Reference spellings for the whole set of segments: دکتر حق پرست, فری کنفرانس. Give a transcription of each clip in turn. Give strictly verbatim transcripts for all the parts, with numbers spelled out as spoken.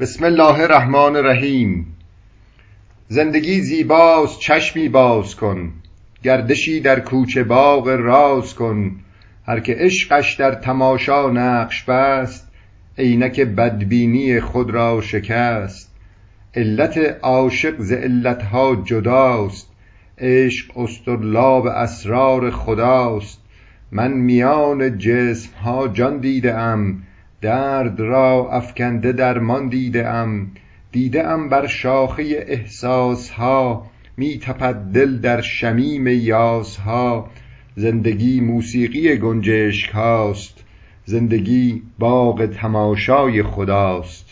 بسم الله الرحمن الرحیم. زندگی زیباست، چشمی باز کن، گردشی در کوچه باغ راز کن. هر که عشقش در تماشا نقش بست، عینک بدبینی خود را شکست. علت عاشق ز علتها جداست، عشق اصطرلاب اسرار خداست. من میان جسمها جان دیده ام، درد را افکنده درمان دیده ام. دیده ام بر شاخه احساسها، می تپد دل در شمیم یاسها. زندگی موسیقی گنجشک هاست، زندگی باغ تماشای خداست.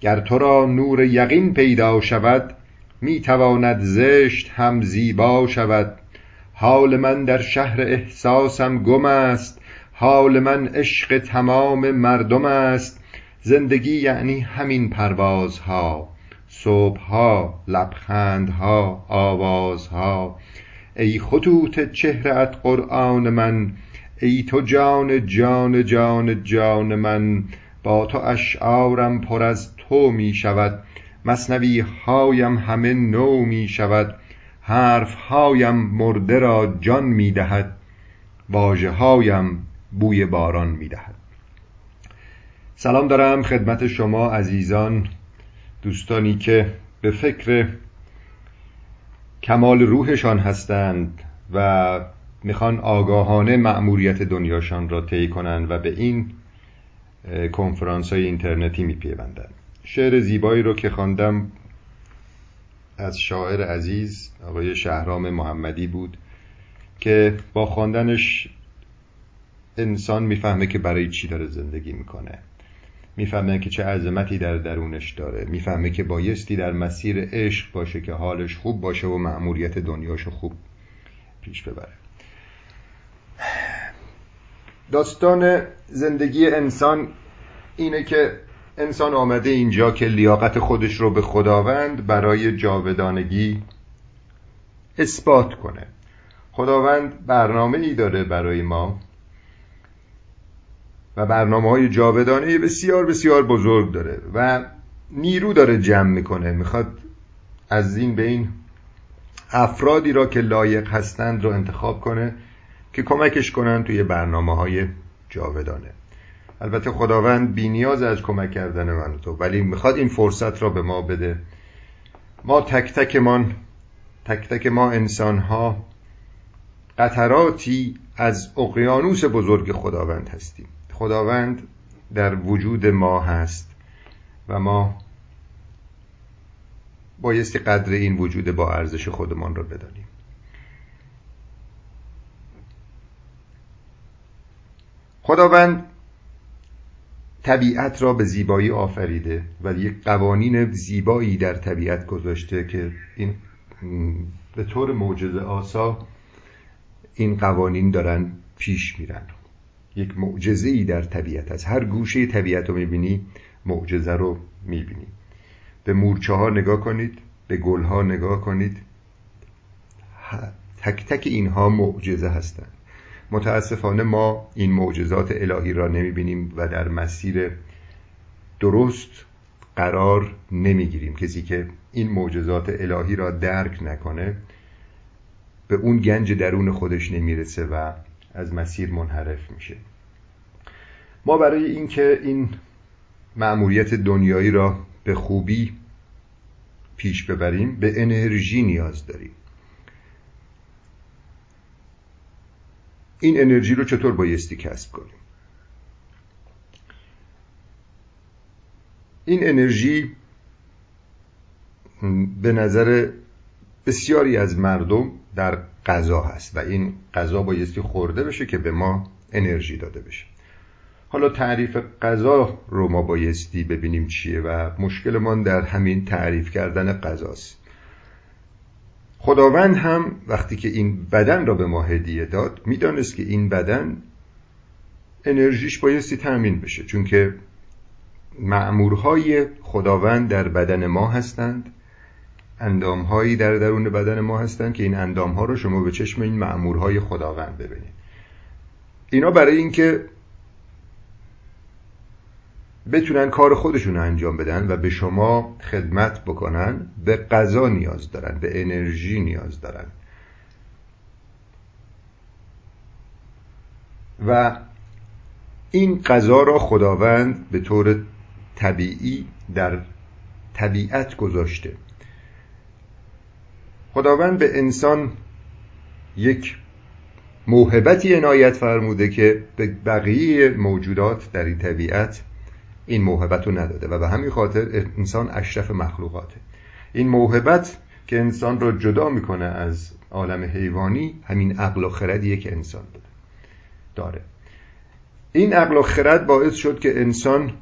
گر تو را نور یقین پیدا شود، می تواند زشت هم زیبا شود. حال من در شهر احساسم گم است، حال من عشق تمام مردم است. زندگی یعنی همین پروازها، صبحها، لبخندها، آوازها. ای خطوط چهره‌ات قرآن من، ای تو جان جان جان جان من. با تو اشعارم پر از تو می شود، مثنوی هایم همه نو می شود. حرف هایم مرده را جان می دهد، واژه هایم بوی باران می دهد. سلام دارم خدمت شما عزیزان، دوستانی که به فکر کمال روحشان هستند و میخوان آگاهانه مأموریت دنیاشان را طی کنند و به این کنفرانس های اینترنتی میپیوندند. شعر زیبایی رو که خواندم از شاعر عزیز آقای شهرام محمدی بود که با خواندنش انسان میفهمه که برای چی داره زندگی میکنه، میفهمه که چه عظمتی در درونش داره، میفهمه که بایستی در مسیر عشق باشه که حالش خوب باشه و مأموریت دنیاشو خوب پیش ببره. داستان زندگی انسان اینه که انسان آمده اینجا که لیاقت خودش رو به خداوند برای جاودانگی اثبات کنه. خداوند برنامه‌ای داره برای ما و برنامه‌های جاودانه بسیار بسیار بزرگ داره و نیرو داره جمع میکنه، میخواد از این به این افرادی را که لایق هستند رو انتخاب کنه که کمکش کنن توی برنامه‌های جاودانه. البته خداوند بی نیاز از کمک کردن من و تو، ولی میخواد این فرصت را به ما بده. ما تک تک ما تک تک ما انسان‌ها قطراتی از اقیانوس بزرگ خداوند هستیم. خداوند در وجود ما هست و ما بایستی قدر این وجود با ارزش خودمان را بدانیم. خداوند طبیعت را به زیبایی آفریده و یک قوانین زیبایی در طبیعت گذاشته که این به طور معجزه آسا این قوانین دارن پیش میرن. یک معجزه‌ای در طبیعت هست، هر گوشه طبیعت رو میبینی معجزه رو میبینی. به مورچه ها نگاه کنید، به گل ها نگاه کنید، تک تک اینها معجزه هستند. متاسفانه ما این معجزات الهی را نمیبینیم و در مسیر درست قرار نمیگیریم. کسی که این معجزات الهی را درک نکنه به اون گنج درون خودش نمیرسه و از مسیر منحرف میشه. ما برای اینکه این مأموریت دنیایی را به خوبی پیش ببریم به انرژی نیاز داریم. این انرژی رو چطور بایستی کسب کنیم؟ این انرژی به نظر بسیاری از مردم در غذا هست و این غذا بایستی خورده بشه که به ما انرژی داده بشه. حالا تعریف غذا رو ما بایستی ببینیم چیه و مشکل ما در همین تعریف کردن غذاست. خداوند هم وقتی که این بدن را به ما هدیه داد میدانست که این بدن انرژیش بایستی تأمین بشه، چون که مأمورهای خداوند در بدن ما هستند، اندامهایی در درون بدن ما هستند که این اندامها رو شما به چشم این مأمورهای خداوند ببینید. اینا برای اینکه بتونن کار خودشون انجام بدن و به شما خدمت بکنن، به غذا نیاز دارن، به انرژی نیاز دارن. و این غذا را خداوند به طور طبیعی در طبیعت گذاشته. خداوند به انسان یک موهبتی عنایت فرموده که به بقیه موجودات در این طبیعت این موهبت رو نداده و به همین خاطر انسان اشرف مخلوقاته. این موهبت که انسان رو جدا میکنه از عالم حیوانی همین عقل و خردیه که انسان داره. این عقل و خرد باعث شد که انسان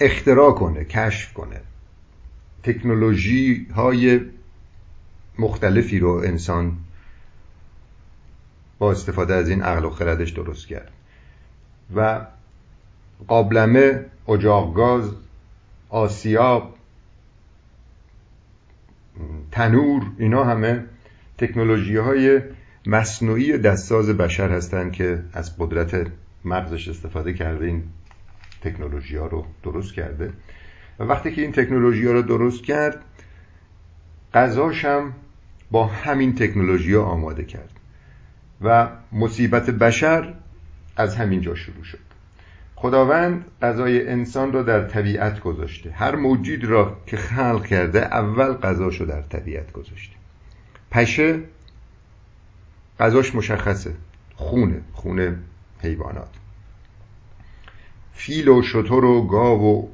اختراع کنه، کشف کنه، تکنولوژی های مختلفی رو انسان با استفاده از این عقل و خردش درست کرد و قابلمه، اجاق‌گاز، آسیاب، تنور، اینا همه تکنولوژی های مصنوعی دستساز بشر هستند که از قدرت مغزش استفاده کرده این تکنولوژی ها رو درست کرده. و وقتی که این تکنولوژی ها رو درست کرد، غذاش هم با همین تکنولوژی ها آماده کرد و مصیبت بشر از همین جا شروع شد. خداوند غذای انسان را در طبیعت گذاشته. هر موجود را که خلق کرده اول غذاش را در طبیعت گذاشته. پشه غذاش مشخصه، خونه، خونه حیوانات. فیل و شتر و گاو و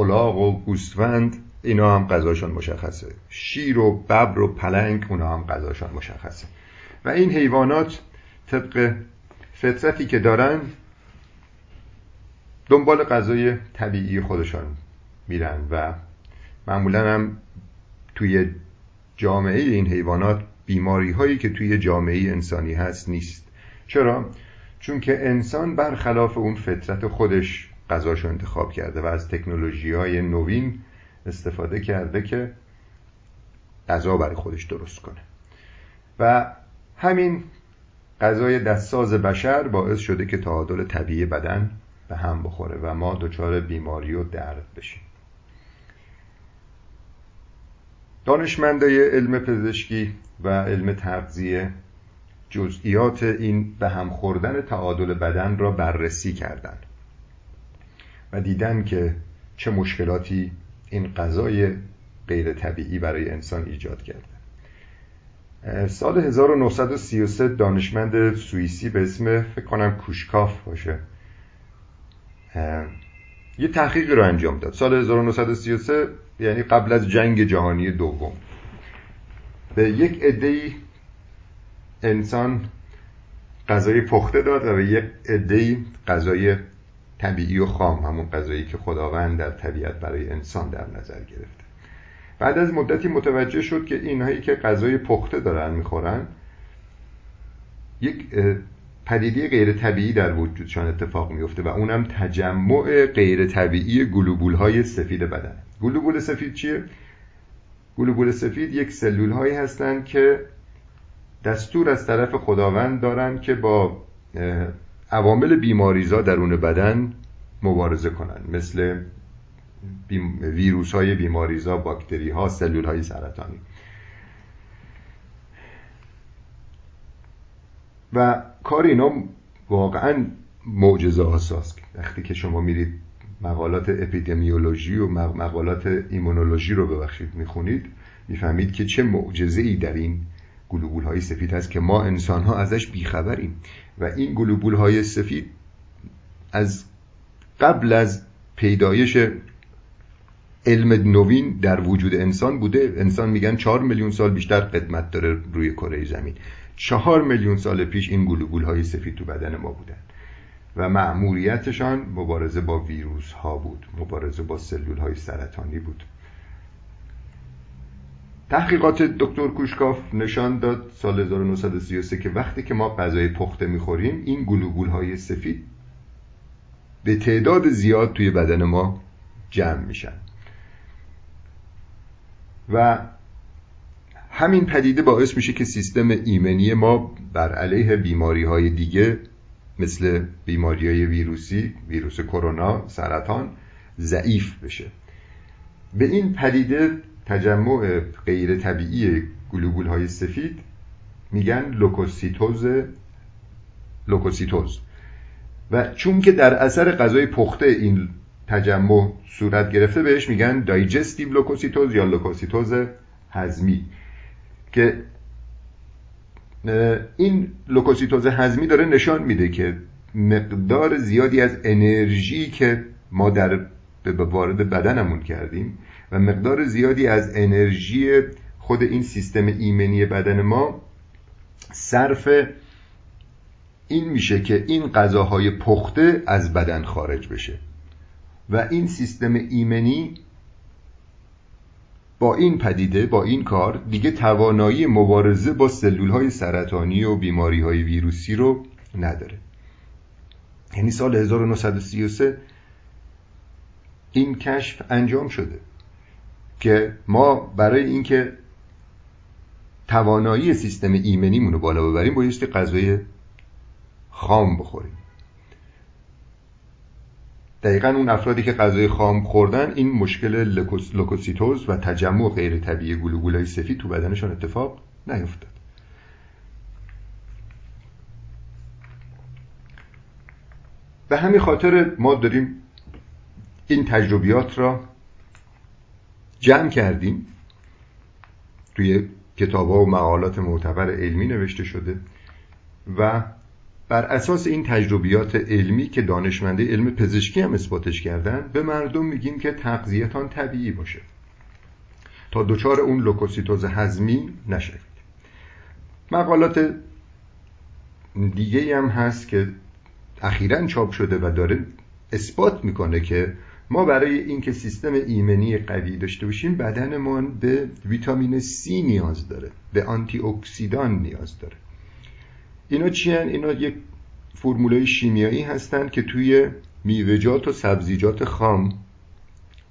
الاغ و گوسفند اینا هم غذاشان مشخصه. شیر و ببر و پلنگ اونا هم غذاشان مشخصه. و این حیوانات طبق فطرتی که دارن دنبال غذای طبیعی خودشان میرن و معمولا هم توی جامعه این حیوانات بیماری هایی که توی جامعه انسانی هست نیست. چرا؟ چون که انسان برخلاف اون فطرت خودش غذاشو انتخاب کرده و از تکنولوژی های نوین استفاده کرده که غذا برای خودش درست کنه. و همین غذای دستساز بشر باعث شده که تعادل طبیعی بدن به هم بخوره و ما دچار بیماری و درد بشیم. دانشمندای علم پزشکی و علم تغذیه جزئیات این به هم خوردن تعادل بدن را بررسی کردند و دیدن که چه مشکلاتی این غذای غیر طبیعی برای انسان ایجاد کرده. سال هزار و نهصد و سی و سه دانشمند سوئیسی به اسم فکر کنم کوشکاف باشه یه تحقیقی رو انجام داد. سال هزار و نهصد و سی و سه یعنی قبل از جنگ جهانی دوم به یک عده‌ای انسان غذای پخته داد و به یک عده‌ای غذای طبیعی و خام، همون غذایی که خداوند در طبیعت برای انسان در نظر گرفته. بعد از مدتی متوجه شد که اینهایی که غذای پخته دارن میخورن یک پدیده غیر طبیعی در وجودشان اتفاق میفته و اونم تجمع غیر طبیعی گلوبول‌های سفید بدن. گلوبول سفید چیه؟ گلوبول سفید یک سلول هایی هستند که دستور از طرف خداوند دارن که با عوامل بیماریزا درون بدن مبارزه کنن، مثل بیم... ویروس های بیماریزا، باکتری ها، سلول های سرطانی. و کار اینا واقعا معجزه آساست. وقتی که شما میرید مقالات اپیدمیولوژی و مقالات ایمونولوژی رو ببخشید میخونید، میفهمید که چه معجزه‌ای در این گلوبول های سفید هست که ما انسان ها ازش بیخبریم. و این گلوبول های سفید از قبل از پیدایش علم نوین در وجود انسان بوده. انسان میگن چهار میلیون سال بیشتر قدمت داره روی کره زمین. چهار میلیون سال پیش این گلوبول های سفید تو بدن ما بودن و مأموریتشان مبارزه با ویروس ها بود، مبارزه با سلول های سرطانی بود. تحقیقات دکتر کوشکاف نشان داد سال هزار و نهصد و سی و سه که وقتی که ما غذای پخته میخوریم این گلوبول های سفید به تعداد زیاد توی بدن ما جمع میشن و همین پدیده باعث میشه که سیستم ایمنی ما بر علیه بیماری های دیگه مثل بیماری‌های ویروسی، ویروس کرونا، سرطان، ضعیف بشه. به این پدیده تجمع غیر طبیعی گلوبول‌های سفید میگن لوکوسیتوز لوکوسیتوز و چون که در اثر غذای پخته این تجمع صورت گرفته بهش میگن دایجستیو لوکوسیتوز یا لوکوسیتوز هضمی، که این لوکوسیتوز هضمی داره نشان میده که مقدار زیادی از انرژی که ما در وارد بدنمون کردیم و مقدار زیادی از انرژی خود این سیستم ایمنی بدن ما صرف این میشه که این غذاهای پخته از بدن خارج بشه و این سیستم ایمنی با این پدیده، با این کار دیگه توانایی مبارزه با سلولهای سرطانی و بیماریهای ویروسی رو نداره. یعنی سال هزار و نهصد و سی و سه این کشف انجام شده که ما برای اینکه توانایی سیستم ایمنیمون رو بالا ببریم بایستی غذای خام بخوریم. دقیقاً اون افرادی که غذای خام خوردن این مشکل لوکوسیتوز و تجمع غیر طبیعی گلوبول‌های سفید تو بدنشون اتفاق نیفتاد. به همین خاطر ما داریم این تجربیات را جمع کردیم، توی کتاب‌ها و مقالات معتبر علمی نوشته شده و بر اساس این تجربیات علمی که دانشمنده علم پزشکی هم اثباتش کردن به مردم میگیم که تغذیه‌تان طبیعی باشه تا دچار اون لوکوسیتوز هضمی نشوید. مقالات دیگه‌ای هم هست که اخیراً چاپ شده و داره اثبات میکنه که ما برای اینکه سیستم ایمنی قوی داشته باشیم بدنمان به ویتامین C نیاز داره، به آنتی اکسیدان نیاز داره. اینا چی هن؟ اینا یک فرمولای شیمیایی هستن که توی میوه‌جات و سبزیجات خام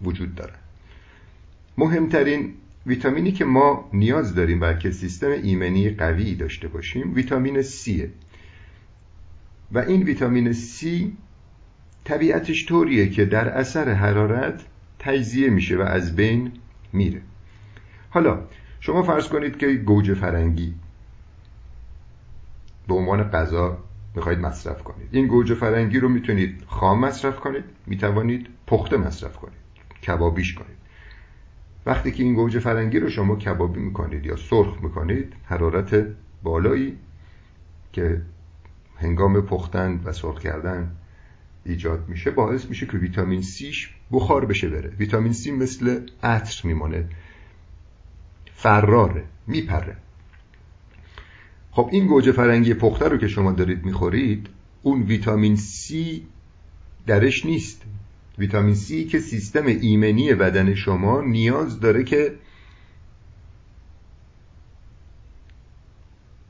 وجود دارن. مهمترین ویتامینی که ما نیاز داریم برای که سیستم ایمنی قوی داشته باشیم ویتامین C'ه و این ویتامین C طبیعتش طوریه که در اثر حرارت تجزیه میشه و از بین میره. حالا شما فرض کنید که گوجه فرنگی به عنوان غذا میخواید مصرف کنید. این گوجه فرنگی رو میتونید خام مصرف کنید، میتوانید پخته مصرف کنید، کبابیش کنید. وقتی که این گوجه فرنگی رو شما کبابی میکنید یا سرخ میکنید حرارت بالایی که هنگام پختن و سرخ کردن ایجاد میشه باعث میشه که ویتامین سیش بخار بشه بره. ویتامین سی مثل عطر میمونه، فراره، میپره. خب این گوجه فرنگی پخته رو که شما دارید میخورید اون ویتامین سی درش نیست، ویتامین سی که سیستم ایمنی بدن شما نیاز داره که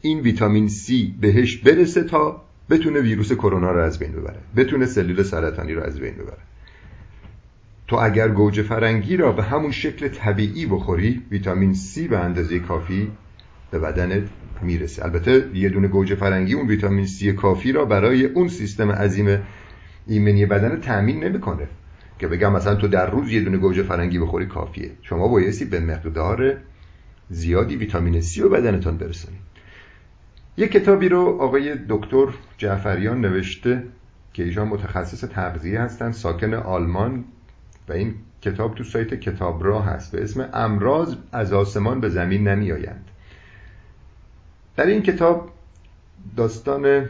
این ویتامین سی بهش برسه تا بتونه ویروس کرونا رو از بین ببره، بتونه سلول سرطانی رو از بین ببره. تو اگر گوجه فرنگی را به همون شکل طبیعی بخوری ویتامین سی به اندازه کافی به بدنت میرسه. البته یه دونه گوجه فرنگی اون ویتامین سی کافی را برای اون سیستم عظیم ایمنی بدن تأمین نمیکنه که بگم مثلا تو در روز یه دونه گوجه فرنگی بخوری کافیه. شما بایستی به مقدار زیادی ویتامین سی به بدنتان برسونید. یک کتابی رو آقای دکتر جعفریان نوشته که ایشان متخصص تغذیه هستن، ساکن آلمان، و این کتاب تو سایت کتابرا هست به اسم امراض از آسمان به زمین نمی آیند. در این کتاب داستان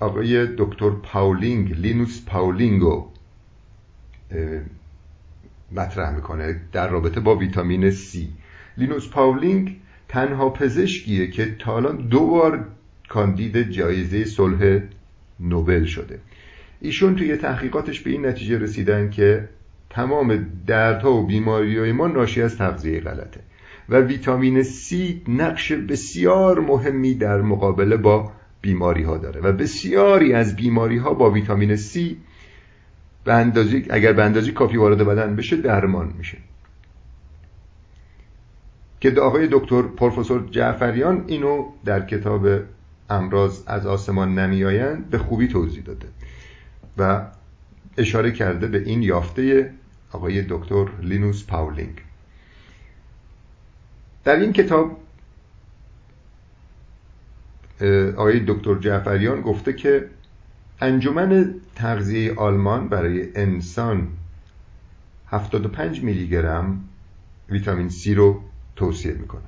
آقای دکتر پاولینگ، لینوس پاولینگو مطرح میکنه در رابطه با ویتامین C. لینوس پاولینگ تنها پزشکیه که تا الان دو بار کاندید جایزه صلح نوبل شده. ایشون توی تحقیقاتش به این نتیجه رسیدن که تمام دردها و بیماری‌های ما ناشی از تغذیه غلطه و ویتامین C نقش بسیار مهمی در مقابله با بیماری‌ها داره و بسیاری از بیماری‌ها با ویتامین C به اندازه اگر به اندازه کافی وارد بدن بشه درمان میشه. که آقای دکتر پروفسور جعفریان اینو در کتاب امراض از آسمان نمیآیند به خوبی توضیح داده و اشاره کرده به این یافته آقای دکتر لینوس پاولینگ. در این کتاب آقای دکتر جعفریان گفته که انجمن تغذیه آلمان برای انسان هفتاد و پنج میلی گرم ویتامین سی رو توصیه میکنه.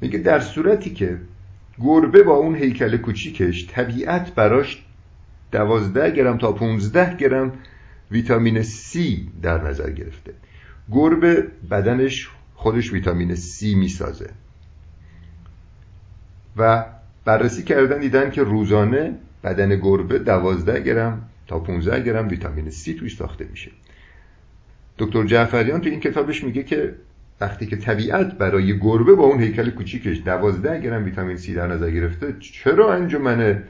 میگه در صورتی که گربه با اون هیکل کوچیکش طبیعت براش دوازده گرم تا پانزده گرم ویتامین C در نظر گرفته. گربه بدنش خودش ویتامین C میسازه و بررسی کردن دیدن که روزانه بدن گربه دوازده گرم تا پانزده گرم ویتامین C توش ساخته میشه. دکتر جعفریان تو این کتابش میگه که وقتی که طبیعت برای گربه با اون هیکل کوچیکش دوازده گرم ویتامین C در نظر گرفته، چرا انجمن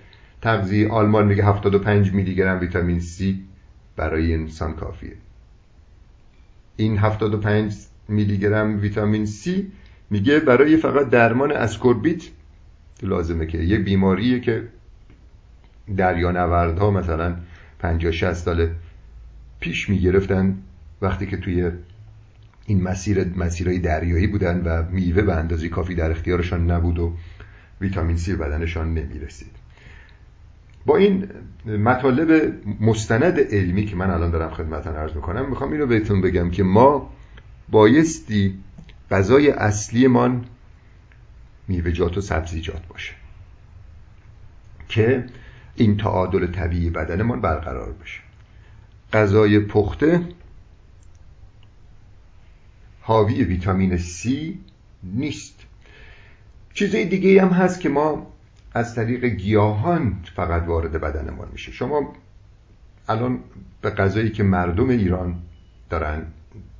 تغذیه آلمان میگه هفتاد و پنج میلی گرم ویتامین C برای انسان کافیه؟ این هفتاد و پنج میلی گرم ویتامین C میگه برای فقط درمان اسکوربیت لازمه که یه بیماریه که دریانوردها مثلا پنجاه شصت سال پیش میگرفتن وقتی که توی این مسیر مسیرهای دریایی بودن و میوه به اندازه کافی در اختیارشان نبود و ویتامین سی بدنشان نمیرسید. با این مطالب مستند علمی که من الان دارم خدمتتون عرض میکنم، میخوام اینو بهتون بگم که ما بایستی غذای اصلیمان میوه‌جات و سبزیجات باشه که این تعادل طبیعی بدنمان برقرار بشه. غذای پخته حاوی ویتامین C نیست. چیزای دیگه هم هست که ما از طریق گیاهان فقط وارد بدنمان میشه. شما الان به غذایی که مردم ایران دارن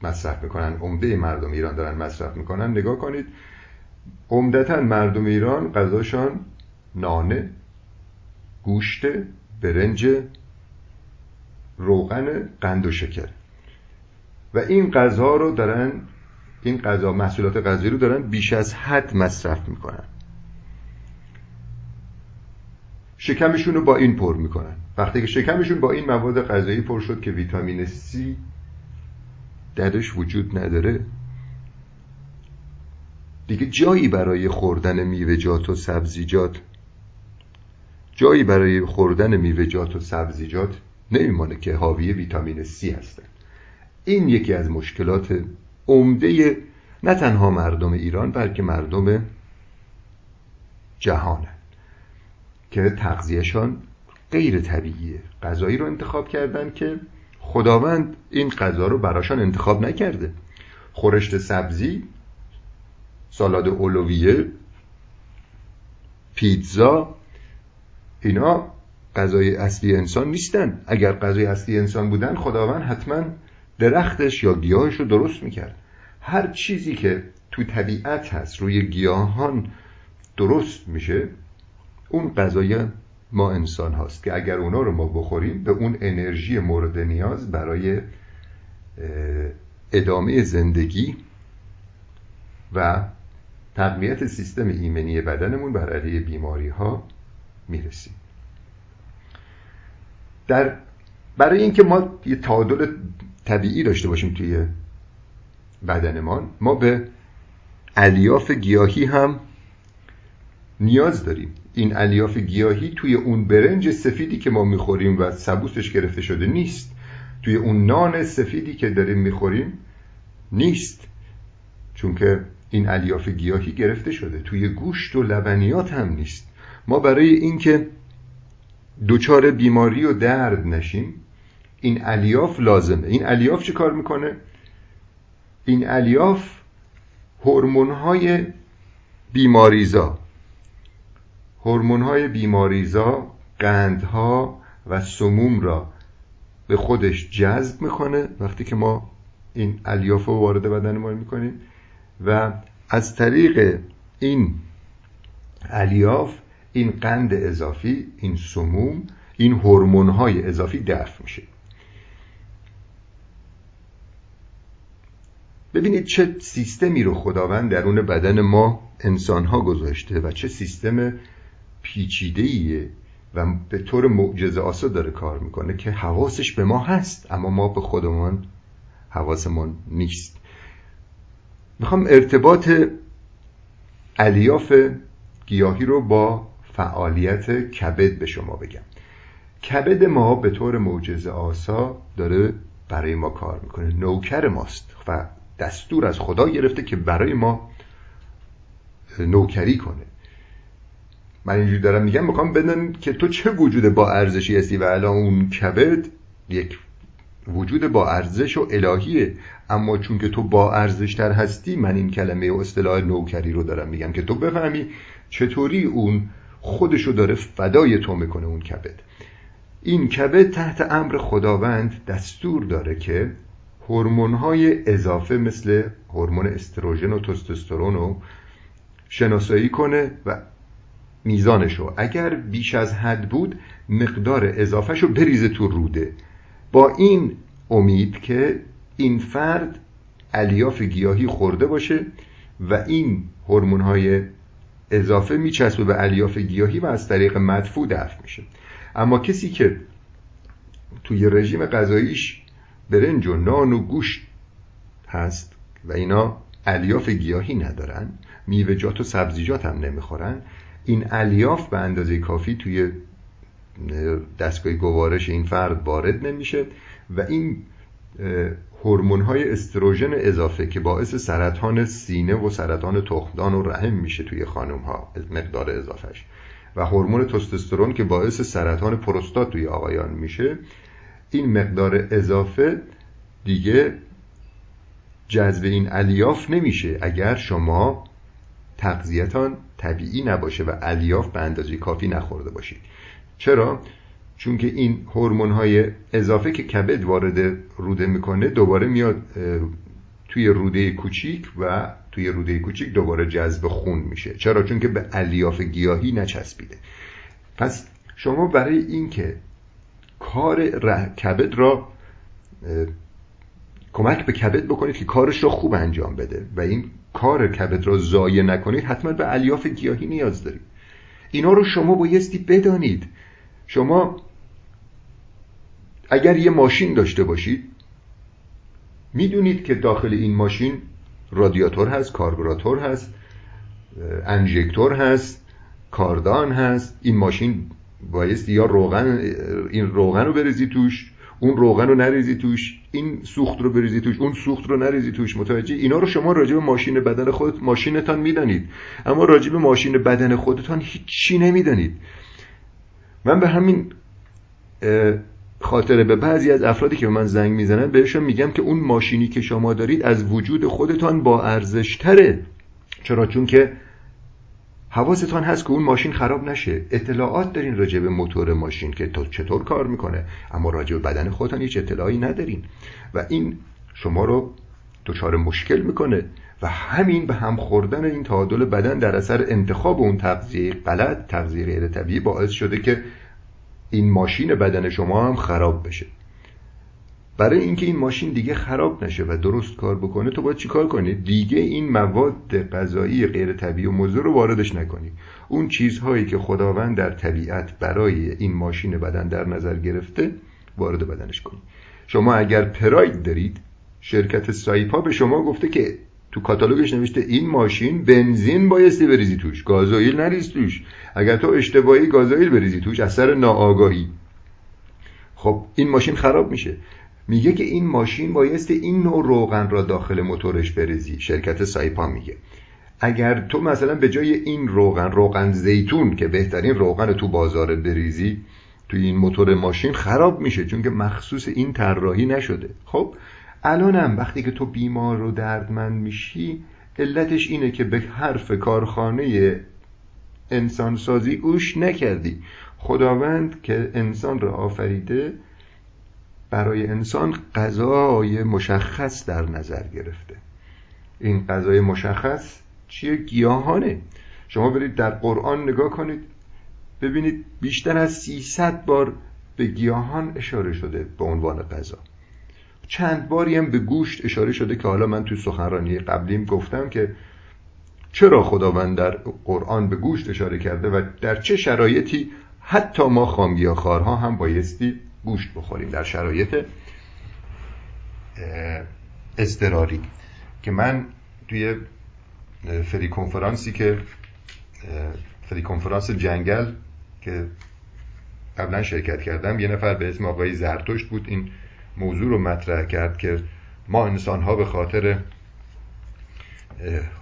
مصرف میکنن، عمده مردم ایران دارن مصرف میکنن، نگاه کنید. عمدتاً مردم ایران غذاشان نانه، گوشت، برنج، روغن، قند و شکر و این غذا رو دارن، این غذا محصولات غذایی رو دارن بیش از حد مصرف میکنن. شکمشون رو با این پر میکنن. وقتی که شکمشون با این مواد غذایی پر شد که ویتامین C درش وجود نداره، دیگه جایی برای خوردن میوه‌جات و سبزیجات جایی برای خوردن میوه‌جات و سبزیجات نمیمونه که حاوی ویتامین C هستن. این یکی از مشکلات عمده نه تنها مردم ایران بلکه مردم جهانه که تغذیهشان غیر طبیعیه. غذایی رو انتخاب کردن که خداوند این غذا رو براشان انتخاب نکرده. خورشت سبزی، سالاد اولویه، پیتزا، اینا غذای اصلی انسان نیستن. اگر غذای اصلی انسان بودن خداوند حتماً درختش یا گیاهش رو درست میکرد. هر چیزی که تو طبیعت هست روی گیاهان درست میشه، اون غذای ما انسان هاست که اگر اونا رو ما بخوریم به اون انرژی مورد نیاز برای ادامه زندگی و تقویت سیستم ایمنی بدنمون بر علیه بیماری ها میرسیم. در برای اینکه ما یه تعادل طبیعی داشته باشیم توی بدنمان، ما به الیاف گیاهی هم نیاز داریم. این الیاف گیاهی توی اون برنج سفیدی که ما میخوریم و سبوسش گرفته شده نیست، توی اون نان سفیدی که داریم میخوریم نیست، چون که این الیاف گیاهی گرفته شده. توی گوشت و لبنیات هم نیست. ما برای اینکه دچار بیماری و درد نشیم این الیاف لازمه. این الیاف چه کار میکنه؟ این الیاف هورمون‌های بیماریزا، هورمون‌های بیماریزا، قندها و سموم را به خودش جذب میکنه وقتی که ما این الیاف رو وارد بدن ما میکنیم و از طریق این الیاف این قند اضافی، این سموم، این هورمون‌های اضافی دفع میشه. ببینید چه سیستمی رو خداوند درون بدن ما انسان‌ها گذاشته و چه سیستم پیچیده‌ایه و به طور معجزه‌آسا داره کار میکنه که حواسش به ما هست اما ما به خودمون حواسمون نیست. میخوام ارتباط الیاف گیاهی رو با فعالیت کبد به شما بگم. کبد ما به طور معجزه‌آسا داره برای ما کار میکنه، نوکر ماست و دستور از خدا گرفته که برای ما نوکری کنه. من اینجوری دارم میگم میخوام بدونن که تو چه وجود با ارزشی هستی و الان اون کبد یک وجود با ارزش و الهیه، اما چون که تو با ارزش تر هستی من این کلمه و اصطلاح نوکری رو دارم میگم که تو بفهمی چطوری اون خودشو داره فدای تو میکنه. اون کبد، این کبد تحت امر خداوند دستور داره که هورمون‌های اضافه مثل هورمون استروژن و تستوسترون رو شناسایی کنه و میزانشو، اگر بیش از حد بود مقدار اضافهشو بریزه تو روده، با این امید که این فرد الیاف گیاهی خورده باشه و این هورمون‌های اضافه میچسبه به الیاف گیاهی و از طریق مدفوع دفع میشه. اما کسی که توی رژیم غذاییش برنج و نان و گوشت هست و اینا الیاف گیاهی ندارن، میوه‌جات و سبزیجات هم نمیخورن، این الیاف به اندازه کافی توی دستگاه گوارش این فرد وارد نمیشه و این هورمون‌های استروژن اضافه که باعث سرطان سینه و سرطان تخمدان و رحم میشه توی خانم‌ها مقدار اضافهش و هورمون تستوسترون که باعث سرطان پروستات توی آقایان میشه، این مقدار اضافه دیگه جذب این الیاف نمیشه اگر شما تغذیه‌تان طبیعی نباشه و الیاف به اندازه کافی نخورده باشید. چرا؟ چون که این هورمون‌های اضافه که کبد وارد روده میکنه دوباره میاد توی روده کوچیک و توی روده کوچیک دوباره جذب خون میشه. چرا؟ چون که به الیاف گیاهی نچسبیده. پس شما برای این که کار کبد را کمک به کبد بکنید که کارش رو خوب انجام بده و این کار کبد را ضایع نکنید، حتما به الیاف گیاهی نیاز دارید. اینا رو شما بایستی بدانید. شما اگر یه ماشین داشته باشید میدونید که داخل این ماشین رادیاتور هست، کاربراتور هست، انژکتور هست، کاردان هست. این ماشین بایستی یا روغن، این روغن رو بریزی توش، اون روغن رو نریزی توش، این سوخت رو بریزی توش، اون سوخت رو نریزی توش. متوجه اینا رو شما راجع به ماشین بدن خودت ماشینتان میدانید، اما راجع به ماشین بدن خودتان هیچی نمیدانید. من به همین خاطر به بعضی از افرادی که به من زنگ میزنن بهشون میگم که اون ماشینی که شما دارید از وجود خودتان با ارزش تره. چرا؟ چون که حواستان هست که اون ماشین خراب نشه، اطلاعات دارین راجع به موتور ماشین که چطور کار میکنه، اما راجع به بدن خودتان هیچ اطلاعی ندارین و این شما رو دچار مشکل میکنه و همین به هم خوردن این تعادل بدن در اثر انتخاب اون تغذیه غلط، تغذیه غیر طبیعی، باعث شده که این ماشین بدن شما هم خراب بشه. برای اینکه این ماشین دیگه خراب نشه و درست کار بکنه تو باید چی کار کنی؟ دیگه این مواد غذایی غیر طبیعی و مضر رو واردش نکنی. اون چیزهایی که خداوند در طبیعت برای این ماشین بدن در نظر گرفته وارد بدنش کنی. شما اگر پراید دارید، شرکت سایپا به شما گفته که تو کاتالوگش نوشته این ماشین بنزین بایستی بریزی توش، گازوئیل نریز توش. اگر تو اشتباهی گازوئیل بریزی توش از سر ناآگاهی، خب این ماشین خراب میشه. میگه که این ماشین بایستی این نوع روغن را داخل موتورش بریزی، شرکت سایپا میگه. اگر تو مثلا به جای این روغن، روغن زیتون که بهترین روغن تو بازار بریزی، تو این موتور ماشین خراب میشه چون که مخصوص این طراحی نشده. خب الانم وقتی که تو بیمار و دردمند میشی، علتش اینه که به حرف کارخانه انسانسازی گوش نکردی. خداوند که انسان را آفریده برای انسان غذای مشخص در نظر گرفته. این غذای مشخص چیه؟ گیاهانه. شما برید در قرآن نگاه کنید ببینید بیشتر از سیصد بار به گیاهان اشاره شده به عنوان غذا. چند باری هم به گوشت اشاره شده که حالا من توی سخنرانی قبلیم گفتم که چرا خداوند در قرآن به گوشت اشاره کرده و در چه شرایطی حتی ما خامگیاخوارها هم بایستی گوشت بخوریم؟ در شرایط اضطراری که من توی فری کنفرانسی که فری کنفرانس جنگل که قبلا شرکت کردم، یه نفر به اسم آقای زرتشت بود این موضوع رو مطرح کرد که ما انسان‌ها به خاطر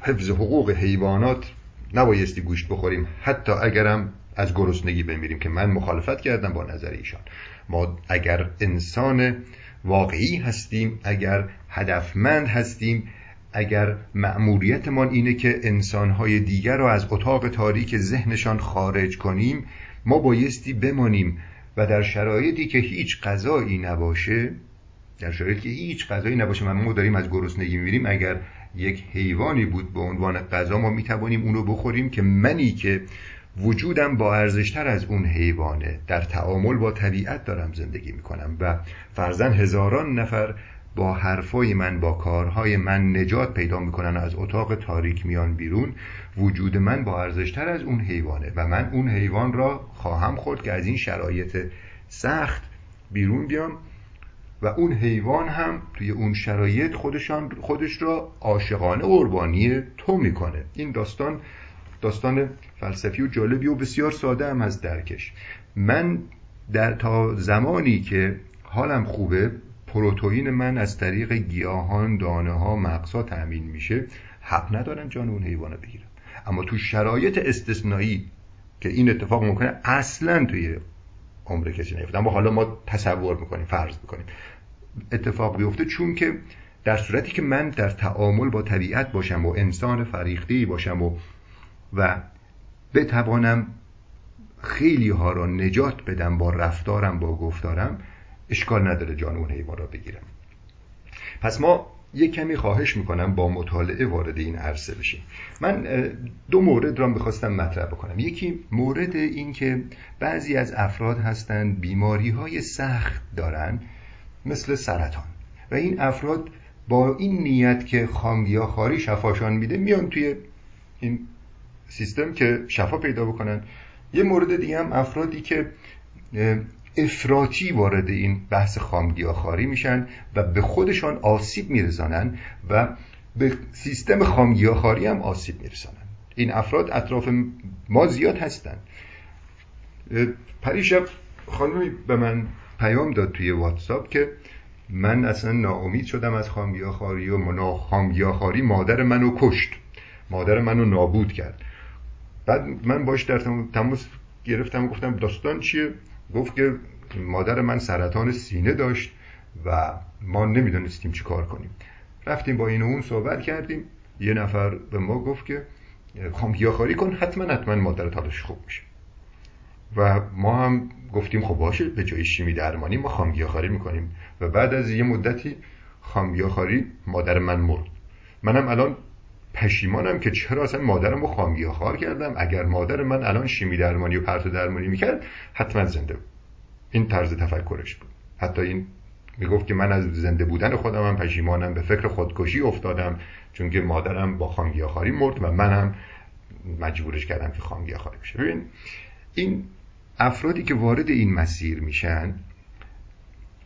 حفظ حقوق حیوانات نبایستی گوشت بخوریم حتی اگرم از گرسنگی بمیریم، که من مخالفت کردم با نظر ایشان. ما اگر انسان واقعی هستیم، اگر هدفمند هستیم، اگر مأموریتمان اینه که انسان‌های دیگر رو از اتاق تاریک ذهنشان خارج کنیم، ما بایستی بمانیم و در شرایطی که هیچ غذایی نباشه در شرایطی که هیچ غذایی نباشه و ما داریم از گرسنگی می‌میریم، اگر یک حیوانی بود به عنوان غذا، ما می‌توانیم اون رو بخوریم که منی که وجودم با ارزش‌تر از اون حیوانه، در تعامل با طبیعت دارم زندگی می‌کنم و فرضاً هزاران نفر با حرفای من، با کارهای من نجات پیدا میکنن و از اتاق تاریک میان بیرون، وجود من با ارزشتر از اون حیوانه و من اون حیوان را خواهم خورد که از این شرایط سخت بیرون بیام و اون حیوان هم توی اون شرایط خودشان خودش را عاشقانه قربانی تو میکنه. این داستان داستان فلسفی و جالبی و بسیار ساده هم از درکش. من در تا زمانی که حالم خوبه، پروتئین من از طریق گیاهان، دانه ها، مغزها تامین میشه، حق ندارم جان اون حیوانو بگیرم. اما تو شرایط استثنایی که این اتفاق ممکنه اصلا توی عمر کسی نیفته، اما حالا ما تصور میکنیم، فرض میکنیم اتفاق بیفته، چون که در صورتی که من در تعامل با طبیعت باشم و انسان فریختی باشم و و بتوانم خیلی ها را نجات بدم با رفتارم، با گفتارم، اشکال نداره جان اون حیوان را بگیرم. پس ما یک کمی خواهش میکنم با مطالعه وارد این عرصه بشیم. من دو مورد را میخواستم مطرح بکنم. یکی مورد این که بعضی از افراد هستند بیماری های سخت دارن مثل سرطان و این افراد با این نیت که خامگیاخواری شفاشان میده میان توی این سیستم که شفا پیدا بکنن. یه مورد دیگه هم افرادی که افراطی وارد این بحث خامگیاخواری میشن و به خودشان آسیب میرسانن و به سیستم خامگیاخواری هم آسیب میرسانن. این افراد اطراف ما زیاد هستن. پریشب خانمی به من پیام داد توی واتساپ که من اصلا ناامید شدم از خامگیاخواری و خامگیاخواری مادر منو کشت، مادر منو نابود کرد. بعد من باش در تماس گرفتم و گفتم داستان چیه؟ گفت که مادر من سرطان سینه داشت و ما نمیدونستیم چی کار کنیم. رفتیم با این و اون صحبت کردیم. یه نفر به ما گفت که خامگیاخواری کن، حتما حتما مادرت حالش خوب میشه. و ما هم گفتیم خب باشه، به جای شیمی درمانی ما خامگیاخواری میکنیم. و بعد از یه مدتی خامگیاخواری مادر من مرد. منم الان پشیمانم که چرا اصلا مادرمو خامگیاخوار کردم. اگر مادر من الان شیمی درمانی و پرتو درمانی میکرد حتما زنده بود. این طرز تفکرش بود. حتی این میگفت که من از زنده بودن خودم هم پشیمانم، به فکر خودکشی افتادم چون که مادرم با خامگیاخواری مرد و منم مجبورش کردم که خامگیاخواری بشه. ببین این افرادی که وارد این مسیر میشن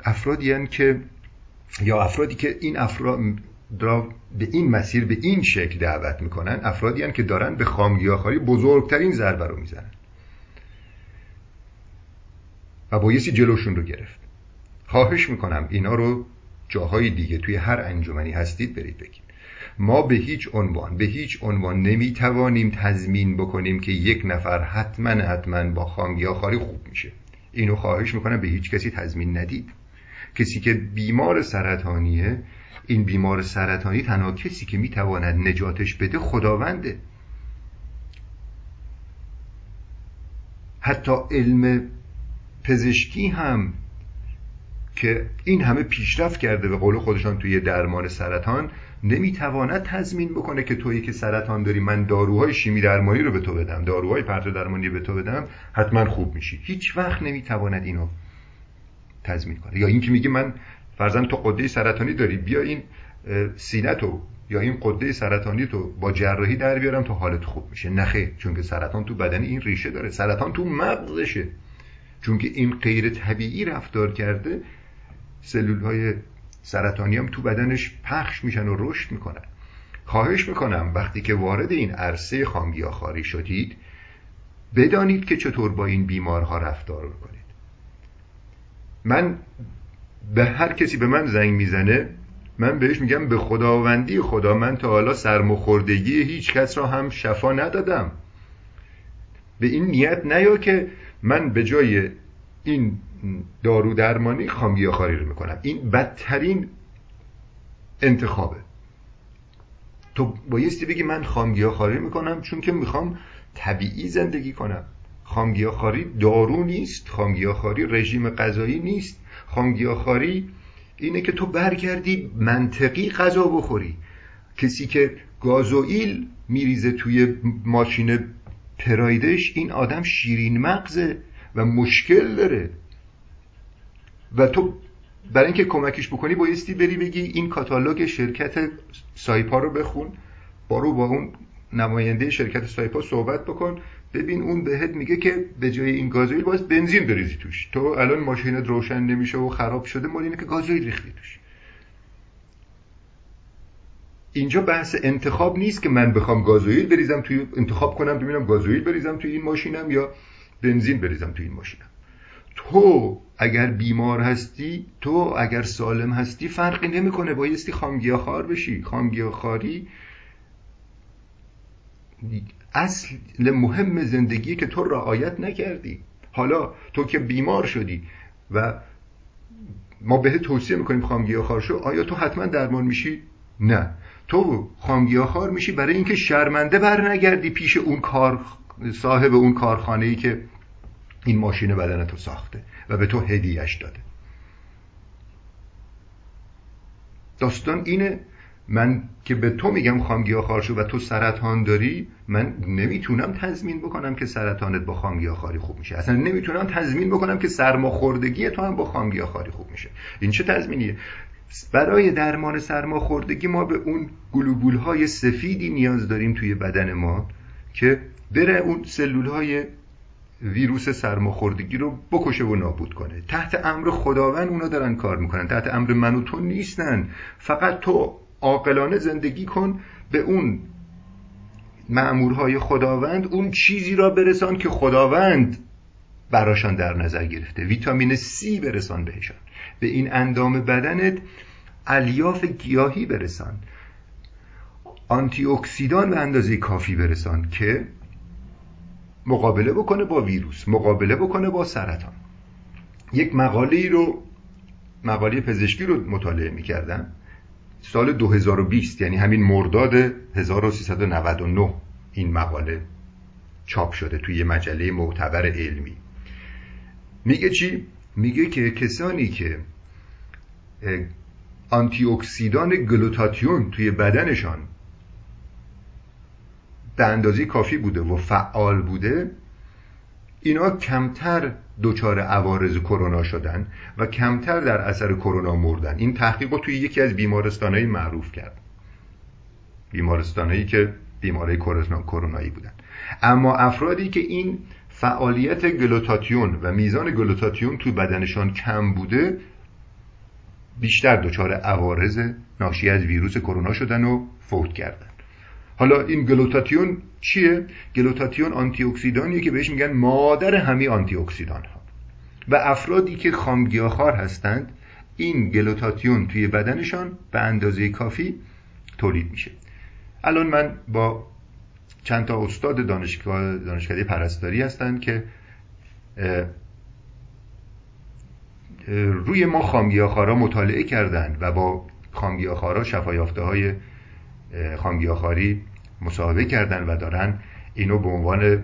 افرادی ان که یا افرادی که این افراد را به این مسیر به این شکل دعوت میکنن افرادی هستند که دارن به خامگیاخواری بزرگترین ضربه رو میزنن و بایستی جلوشون رو گرفت. خواهش میکنم اینا رو جاهای دیگه توی هر انجمنی هستید برید بگید. ما به هیچ عنوان به هیچ عنوان نمیتوانیم تضمین بکنیم که یک نفر حتما حتما با خامگیاخواری خوب میشه. اینو خواهش میکنم به هیچ کسی تضمین ندید. کسی که بیمار سرطانیه، این بیمار سرطانی تنها کسی که میتواند نجاتش بده خداونده. حتی علم پزشکی هم که این همه پیشرفت کرده به قول خودشان توی درمان سرطان نمیتواند تضمین بکنه که تویی که سرطان داری من داروهای شیمی درمانی رو به تو بدم، داروهای پرتو درمانی به تو بدم حتما خوب میشی. هیچ وقت نمیتواند اینو تضمین کنه. یا این که میگه من فرضاً تو قده سرطانی داری، بیا این سینه تو یا این قده سرطانی تو با جراحی در بیارم تا حالت خوب میشه. نخه، چون که سرطان تو بدن این ریشه داره، سرطان تو مغزشه، چون که این غیر طبیعی رفتار کرده. سلولهای سرطانی هم تو بدنش پخش میشن و رشد میکنن. خواهش میکنم وقتی که وارد این عرصه خامگیاخواری شدید بدانید که چطور با این بیمارها رفتار کنید. من به هر کسی به من زنگ میزنه من بهش میگم به خداوندی خدا من تا حالا سرمخوردگی هیچ کس را هم شفا ندادم. به این نیت نیا که من به جای این دارو درمانی خامگیاخواری رو میکنم. این بدترین انتخابه. تو بایستی بگی من خامگیاخواری میکنم چون که میخوام طبیعی زندگی کنم. خامگیاخواری دارو نیست، خامگیاخواری رژیم غذایی نیست، خامگیاخواری اینه که تو برگردی منطقی غذا بخوری. کسی که گازوئیل میریزه توی ماشین پرایدش، این آدم شیرین مغزه و مشکل داره و تو برای اینکه کمکش بکنی بایستی بری بگی این کاتالوگ شرکت سایپا رو بخون، برو با اون نماینده شرکت سایپا صحبت بکن، ببین اون بهت میگه که به جای این گازوئیل باید بنزین بریزی توش، تو الان ماشینت روشن نمیشه و خراب شده مال اینه که گازوئیل ریختی توش. اینجا بحث انتخاب نیست که من بخوام گازوئیل بریزم توی، انتخاب کنم ببینم گازوئیل بریزم توی این ماشینم یا بنزین بریزم توی این ماشینم. تو اگر بیمار هستی، تو اگر سالم هستی فرقی نمیکنه، بایستی خامگیاخوار بشی. خامگیاخواری اصل مهم زندگی که تو رعایت نکردی. حالا تو که بیمار شدی و ما بهت توصیه میکنیم خامگیاخوار شو، آیا تو حتما درمان میشی؟ نه. تو خامگیاخوار میشی برای اینکه شرمنده بر نگردی پیش اون کار صاحب اون کارخانه‌ای که این ماشین بدنتو ساخته و به تو هدیهش داده. داستان اینه. من که به تو میگم خامگیاخوار شو و تو سرطان داری، من نمیتونم تضمین بکنم که سرطانت با خامگیاخواری خوب میشه. اصلا نمیتونم تضمین بکنم که سرماخوردگی تو هم با خامگیاخواری خوب میشه. این چه تضمینیه؟ برای درمان سرماخوردگی ما به اون گلوبولهای سفیدی نیاز داریم توی بدن ما که بره اون سلولهای ویروس سرماخوردگی رو بکشه و نابود کنه. تحت امر خداوند اونا دارن کار میکنن، تحت امر من و تو نیستن. فقط تو عاقلانه زندگی کن، به اون مأمورهای خداوند اون چیزی را برسان که خداوند براشان در نظر گرفته. ویتامین C برسان بهشان، به این اندام بدنت الیاف گیاهی برسان، آنتی اکسیدان به اندازه کافی برسان که مقابله بکنه با ویروس، مقابله بکنه با سرطان. یک مقاله رو مقاله پزشکی رو مطالعه می‌کردم سال دو هزار و بیست، یعنی همین مرداد هزار و سیصد و نود و نه این مقاله چاپ شده توی یه مجله معتبر علمی. میگه چی؟ میگه که کسانی که آنتی اکسیدان گلوتاتیون توی بدنشان به اندازه کافی بوده و فعال بوده، اینا کمتر دچار عوارض کرونا شدن و کمتر در اثر کرونا مردن. این تحقیق رو توی یکی از بیمارستانهای معروف کرد، بیمارستانهایی که بیماری کرونایی بودن. اما افرادی که این فعالیت گلوتاتیون و میزان گلوتاتیون توی بدنشان کم بوده بیشتر دچار عوارض ناشی از ویروس کرونا شدن و فوت کردن. حالا این گلوتاتیون چیه؟ گلوتاتیون آنتی اکسیدانیه که بهش میگن مادر همه آنتی اکسیدان ها. و افرادی که خامگیاخوار هستند این گلوتاتیون توی بدنشان به اندازه کافی تولید میشه. الان من با چند تا استاد دانشگاه دانشکده پرستاری هستن که روی ما خامگیاخوارا مطالعه کردند و با خامگیاخوارا شفایافته‌های خامگیاخواری مصاحبه کردن و دارن اینو به عنوان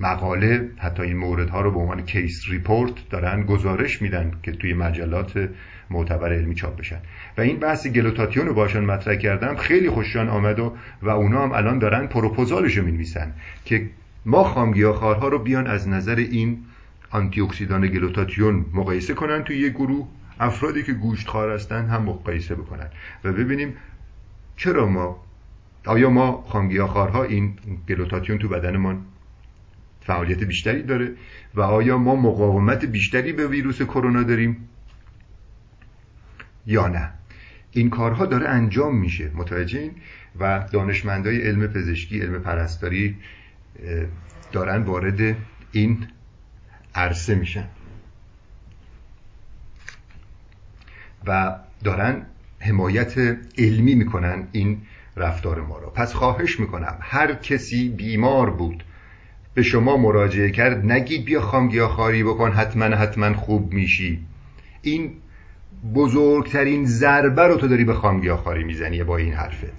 مقاله، حتی این موردها رو به عنوان کیس ریپورت دارن گزارش میدن که توی مجلات معتبر علمی چاپ بشن. و این بحث گلوتاتیون رو باشون مطرح کردم، خیلی خوششان آمد و و اونا هم الان دارن پروپوزالش رو می‌نویسن که ما خامگیاخوارها رو بیان از نظر این آنتی اکسیدان گلوتاتیون مقایسه کنن توی یه گروه افرادی که گوشتخوار هستند هم مقایسه بکنن و ببینیم چرا ما، آیا ما خامگیاخوارها این گلوتاتیون تو بدنمان فعالیت بیشتری داره و آیا ما مقاومت بیشتری به ویروس کرونا داریم یا نه. این کارها داره انجام میشه، متوجهین؟ و دانشمندای علم پزشکی، علم پرستاری دارن وارد این عرصه میشن و دارن حمایت علمی میکنن این رفتار ما را. پس خواهش میکنم هر کسی بیمار بود به شما مراجعه کرد نگید بیا خامگیاخواری بکن حتما حتما خوب میشی. این بزرگترین ضربه رو تو داری به خامگیاخواری میزنی با این حرفت.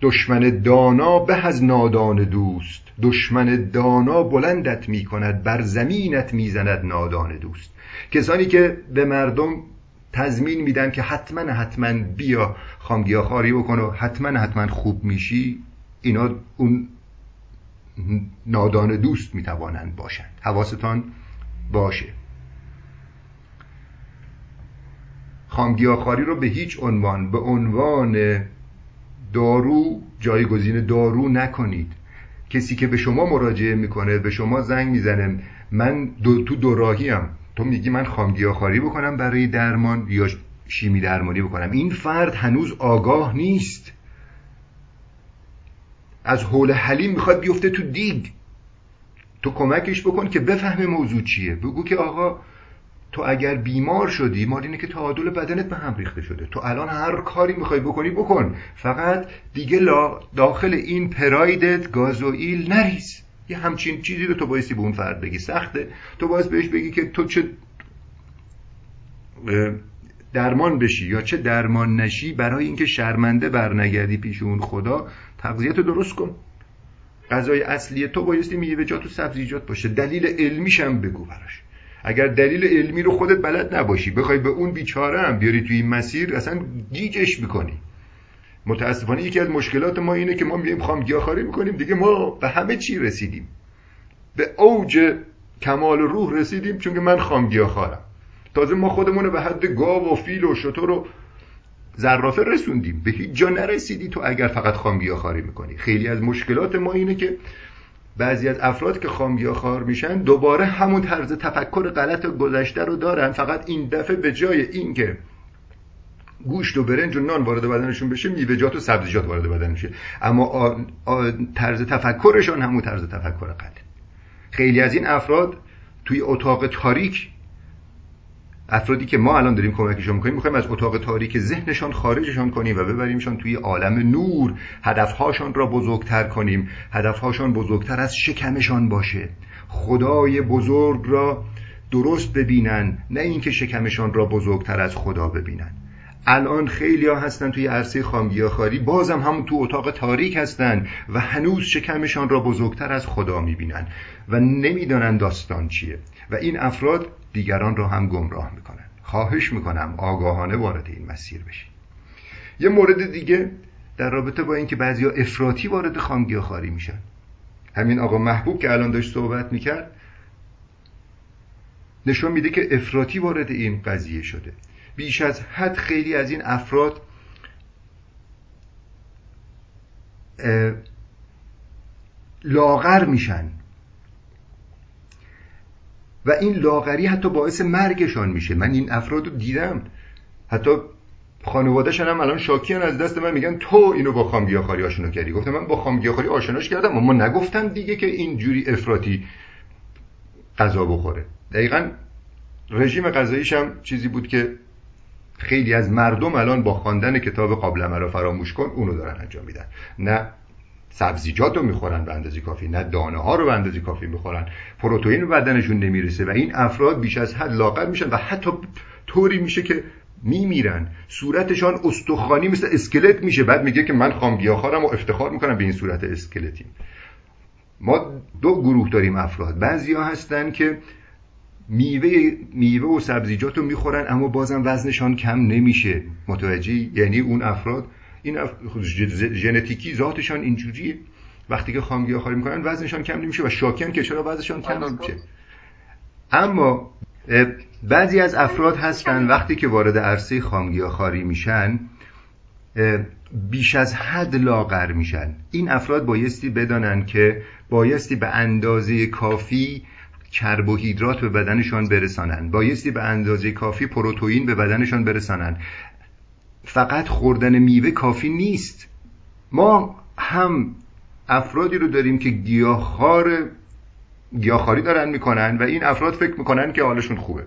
دشمن دانا به از نادان دوست، دشمن دانا بلندت میکند بر زمینت میزند نادان دوست. کسانی که به مردم تضمین میدن که حتما حتما بیا خامگیاخواری بکن و حتما حتما خوب میشی، اینا اون نادان دوست میتوانند باشند. حواستان باشه، خامگیاخواری رو به هیچ عنوان به عنوان دارو جایگزین دارو نکنید. کسی که به شما مراجعه میکنه، به شما زنگ میزنه، من دو تو دوراهیم، تو میگی من خامگیاخواری بکنم برای درمان یا شیمی درمانی بکنم، این فرد هنوز آگاه نیست، از حول حلیم میخواد بیفته تو دیگ. تو کمکش بکن که بفهمه موضوع چیه. بگو که آقا تو اگر بیمار شدی مال اینه که تعادل بدنت به هم ریخته شده، تو الان هر کاری میخوای بکنی بکن، فقط دیگه داخل این پرایدت گازوئیل نریز. یه همچین چیزی رو تو بایستی به اون فرد بگی. سخته، تو باید بهش بگی که تو چه درمان بشی یا چه درمان نشی، برای اینکه شرمنده برنگردی پیش اون خدا تغذیه‌تو درست کن. غذای اصلی تو بایستی میوه‌جات و سبزیجات باشه. دلیل علمیش هم بگو براش. اگر دلیل علمی رو خودت بلد نباشی بخوای به اون بیچاره هم بیاری توی این مسیر، اصلا گیجش میکنی. متاسفانه یکی از مشکلات ما اینه که ما میایم خامگیاخواری میکنیم، دیگه ما به همه چی رسیدیم، به اوج کمال روح رسیدیم چون که من خامگیاخوارم. تازه ما خودمون به حد گاو و فیل و شتر و زرافه رسوندیم، به هیچ جا نرسیدی تو اگر فقط خامگیاخواری میکنی. خیلی از مشکلات ما اینه که بعضی از افراد که خامگیاخوار میشن دوباره همون طرز تفکر غلط گذشته رو دارن، فقط این دفعه به جای اینکه گوشت و برنج و نان وارد بدنشون بشه، میوه‌جات و سبزیجات وارد بدن میشه، اما آ... آ... طرز تفکرشون همون طرز تفکر غلط. خیلی از این افراد توی اتاق تاریک، افرادی که ما الان داریم کمکشون میکنیم، میخوایم از اتاق تاریک ذهنشان خارجشان کنیم و ببریمشان توی عالم نور. هدفهاشان را بزرگتر کنیم، هدفهاشان بزرگتر از شکمشان باشه، خدای بزرگ را درست ببینن، نه اینکه شکمشان را بزرگتر از خدا ببینن. الان خیلی ها هستن توی عرصه خامگیاخواری، بازم هم تو اتاق تاریک هستن و هنوز شکمشان را بزرگتر از خدا میبینن و نمیدانن داستان چیه و این افراد دیگران را هم گمراه میکنن. خواهش میکنم آگاهانه وارد این مسیر بشین. یه مورد دیگه در رابطه با این که بعضیا افراطی وارد خامگیاخواری میشن، همین آقا محبوب که الان داشت صحبت میکرد نشون میده که افراطی وارد این قضیه شده بیش از حد. خیلی از این افراد لاغر میشن و این لاغری حتی باعث مرگشان میشه. من این افراد رو دیدم، حتی خانواده‌شان هم الان شاکیان از دست من، میگن تو اینو با خامگیاخواری آشنا کردی. گفتم من با خامگیاخواری آشناش کردم اما نگفتم دیگه که اینجوری افراطی غذا بخوره. دقیقاً رژیم غذاییش هم چیزی بود که خیلی از مردم الان با خواندن کتاب قابلمه رو فراموش کن اونو دارن انجام میدن. نه سبزیجات رو میخورن به اندازه کافی، نه دانه ها رو به اندازه کافی میخورن، پروتئین به بدنشون نمیرسه و این افراد بیش از حد لاغر میشن و حتی طوری میشه که میمیرن. صورتشان استخوانی مثل اسکلت میشه، بعد میگه که من خامگیاخوارم و افتخار میکنم به این صورت اسکلتی. ما دو گروه داریم افراد، بعضیا هستن که میوه میوه و سبزیجاتو میخورن اما بازم وزنشان کم نمیشه. متوجهی؟ یعنی اون افراد این اف... ژنتیکی ذاتشان اینجوریه، وقتی که خامگیاخواری میکنن وزنشان کم نمیشه و شاکن که چرا وزنشان کم نمیشه. اما بعضی از افراد هستن وقتی که وارد عرصه خامگیاخواری میشن بیش از حد لاغر میشن. این افراد بایستی بدانن که بایستی به اندازه کافی کربوهیدرات به بدنشان برسانن، بایستی به اندازه کافی پروتئین به بدنشان برسانن. فقط خوردن میوه کافی نیست. ما هم افرادی رو داریم که گیاهخوار گیاهخواری دارن میکنن و این افراد فکر میکنن که حالشون خوبه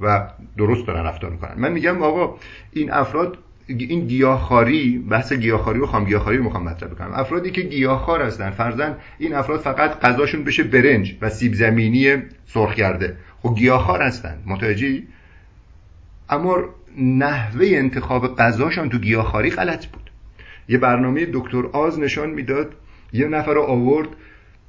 و درست دارن رفتار میکنن. من میگم آقا این افراد، این گیاهخواری، بحث گیاهخواری و خام گیاهخواری رو میخوام مطرح بکنم. افرادی که گیاهخوار هستن، فرضاً این افراد فقط غذاشون بشه برنج و سیب زمینی سرخ کرده، خب گیاهخوار هستن، متوجهی؟ اما نحوه انتخاب غذاشون تو گیاهخواری غلط بود. یه برنامه دکتر آز نشان میداد، یه نفر رو آورد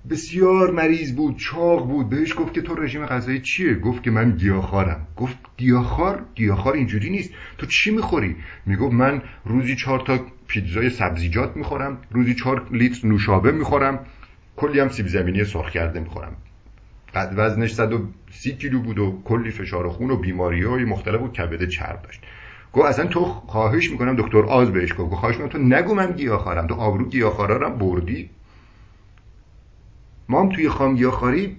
بسیار مریض بود، چاق بود، بهش گفت که تو رژیم غذایی چیه؟ گفت که من گیاهخوارم. گفت گیاهخوار؟ گیاهخوار اینجوری نیست، تو چی میخوری؟ میگفت من روزی چهار تا پیتزای سبزیجات میخورم، روزی چهار لیتر نوشابه میخورم، کلی هم سیب زمینی سرخ کرده میخورم. قد وزنش صد و سی کیلو بود و کلی فشار خون و بیماری‌های مختلف و کبد چرب داشت. گفت اصلا تو خواهش میکنم، دکتر آز بهش گفت خواهش میکنم تو نگو من گیاهخوارم، تو آبرو گیاهخوارا رو بردی. ما هم توی خامگیاهخواری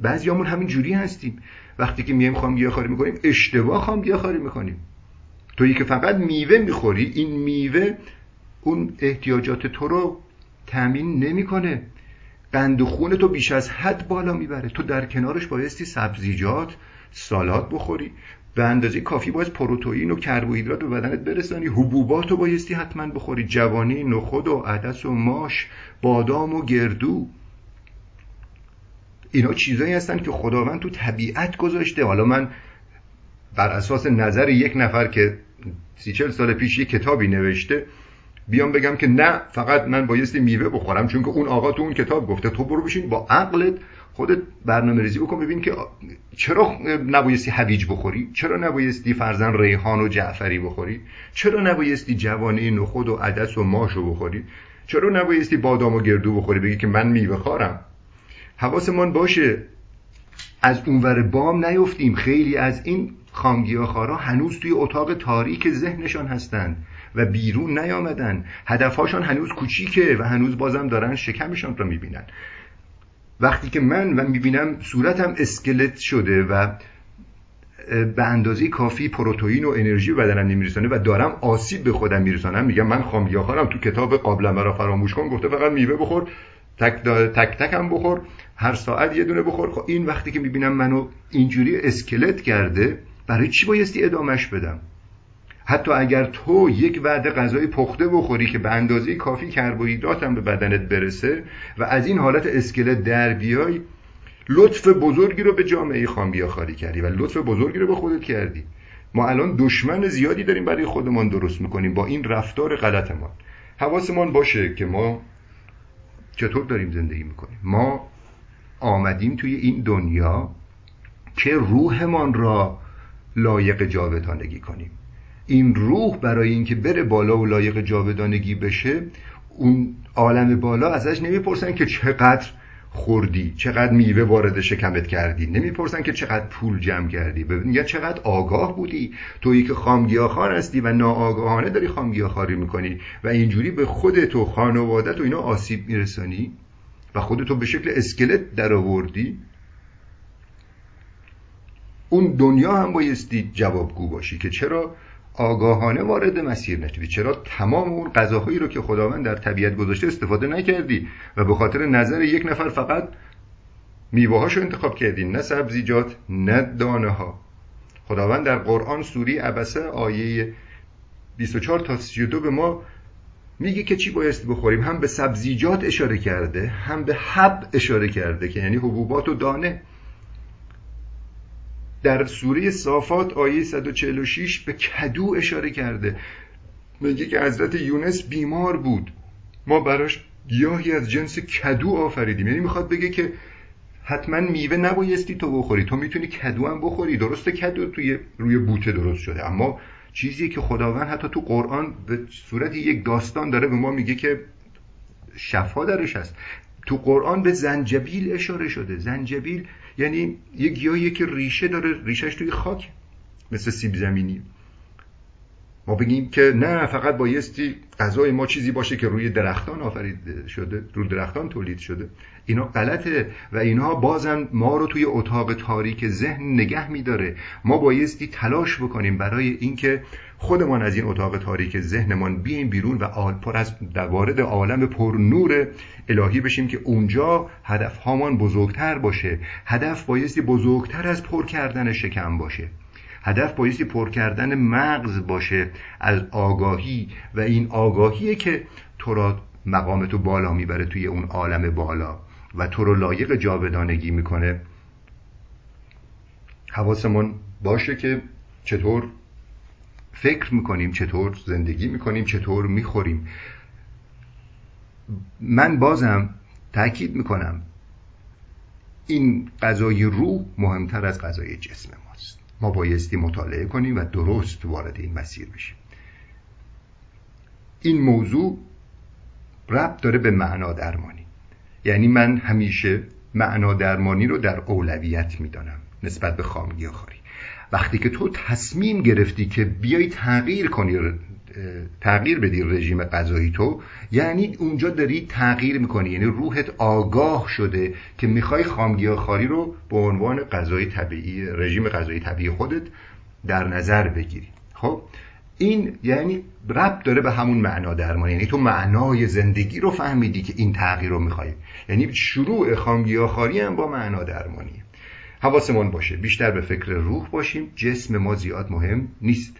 بعضیامون همین جوری هستیم. وقتی که میایم خامگیاهخواری میکنیم، اشتباه خامگیاهخواری میکنیم. تویی که فقط میوه میخوری، این میوه اون احتیاجات تو رو تامین نمیکنه. قند و خون تو بیش از حد بالا میبره. تو در کنارش بایستی سبزیجات، سالاد بخوری، به اندازه کافی باید پروتئین و کربوهیدرات به بدنت برسانی. حبوبات رو بایستی حتما بخوری، جوانه، نخود و عدس و ماش، بادام و گردو. اینا چیزایی هستن که خداوند تو طبیعت گذاشته. حالا من بر اساس نظر یک نفر که سی چهل سال پیش یک کتابی نوشته بیام بگم که نه فقط من بایستی میوه بخورم چون که اون آقا تو اون کتاب گفته، تو برو بشین با عقلت خودت برنامه‌ریزی بکن ببین که چرا نبایستی هویج بخوری، چرا نبایستی فرزن ریحان و جعفری بخوری، چرا نبایستی جوانه، نخود و عدس و ماشو بخوری، چرا نبایستی بادام و گردو بخوری بگی که من میوه خورم. حواسمون باشه از اونور بام نیفتیم. خیلی از این خامگیاهخوارا هنوز توی اتاق تاریک ذهنشان هستند و بیرون نیامدن. هدفهاشون هنوز کوچیکه و هنوز بازم دارن شکمشون رو میبینن. وقتی که من و میبینم صورتم اسکلت شده و به اندازه کافی پروتئین و انرژی بدنم نمیرسونه و دارم آسیب به خودم میرسونم، میگم من خامگیاهخوارم. تو کتاب قابلمه مرا فراموش کن گفته فقط میوه بخور، تک تک تکم بخور، هر ساعت یه دونه بخور. خب این وقتی که میبینم منو اینجوری اسکلت کرده، برای چی بایستی ادامش بدم؟ حتی اگر تو یک وعده غذای پخته بخوری که به اندازه کافی کربوهیدرات هم به بدنت برسه و از این حالت اسکلت در بیای، لطف بزرگی رو به جامعه خامگیاهخواری کردی و لطف بزرگی رو به خودت کردی. ما الان دشمن زیادی داریم برای خودمان درست میکنیم با این رفتار غلطمان. حواسمان باشه که ما چطور داریم زندگی میکنیم. ما آمدیم توی این دنیا که روحمان را لایق جاودانگی کنیم. این روح برای اینکه بره بالا و لایق جاودانگی بشه، اون عالم بالا ازش نمیپرسن که چقدر خوردی، چقدر میوه وارد شکمت کردی، نمیپرسن که چقدر پول جمع کردی، ببین یا چقدر آگاه بودی. تویی که خامگیاهخوار هستی و ناآگاهانه داری خامگیاهخواری میکنی و اینجوری به خودت و خانوادت و اینا آسیب میرسانی و خودتو به شکل اسکلت درآوردی، اون دنیا هم بایستی جوابگو باشی که چرا آگاهانه وارد مسیر نشدی، چرا تمام اون غذاهایی رو که خداوند در طبیعت گذاشته استفاده نکردی و به خاطر نظر یک نفر فقط میوه‌هاشو انتخاب کردی، نه سبزیجات، نه دانه‌ها. خداوند در قرآن سوره عبسه آیه بیست و چهار تا سی و دو به ما میگه که چی بایستی بخوریم. هم به سبزیجات اشاره کرده، هم به حب اشاره کرده که یعنی حبوبات و دانه. در سوره صافات آیه صد و چهل و شش به کدو اشاره کرده، میگه که حضرت یونس بیمار بود، ما براش گیاهی از جنس کدو آفریدیم. یعنی میخواد بگه که حتما میوه نبایستی تو بخوری، تو میتونی کدو هم بخوری. درسته کدو توی روی بوته درست شده، اما چیزی که خداوند حتی تو قرآن به صورت یک داستان داره به ما میگه که شفا درش هست. تو قرآن به زنجبیل اشاره شده. زنجبیل یعنی یه گیاهیه که ریشه داره، ریشهش توی خاک، مثل سیب زمینی. ما بگیم که نه، فقط بایستی غذای ما چیزی باشه که روی درختان آفریده شده، روی درختان تولید شده. اینا غلطه و اینها بازم ما رو توی اتاق تاریک ذهن نگه می‌داره. ما بایستی تلاش بکنیم برای اینکه خودمان از این اتاق تاریک ذهنمان بیایم بیرون و پر از وارد عالم پر نور الهی بشیم که اونجا هدف هامان بزرگتر باشه. هدف بایستی بزرگتر از پر کردن شکم باشه. هدف بایستی پر کردن مغز باشه از آگاهی، و این آگاهیه که تو را مقام تو بالا میبره توی اون عالم بالا و تو رو لایق جاودانگی میکنه. حواسمون باشه که چطور فکر میکنیم، چطور زندگی میکنیم، چطور میخوریم. من بازم تأکید میکنم این غذای روح مهمتر از غذای جسم ماست. ما بایستی مطالعه کنیم و درست وارد این مسیر بشیم. این موضوع ربط داره به معنا درمانی. یعنی من همیشه معنا درمانی رو در اولویت میدانم نسبت به خامگیاخواری. وقتی که تو تصمیم گرفتی که بیای تغییر کنی، تغییر بدی رژیم غذایی تو، یعنی اونجا داری تغییر میکنی، یعنی روحت آگاه شده که میخوای خامگیاخواری رو به عنوان غذای طبیعی، رژیم غذایی طبیعی خودت در نظر بگیری. خب این یعنی ربط داره به همون معنا درمانی، یعنی تو معنای زندگی رو فهمیدی که این تغییر رو میخوای. یعنی شروع خامگیاخواری هم با معنا درمانی. حواسمون باشه بیشتر به فکر روح باشیم، جسم ما زیاد مهم نیست.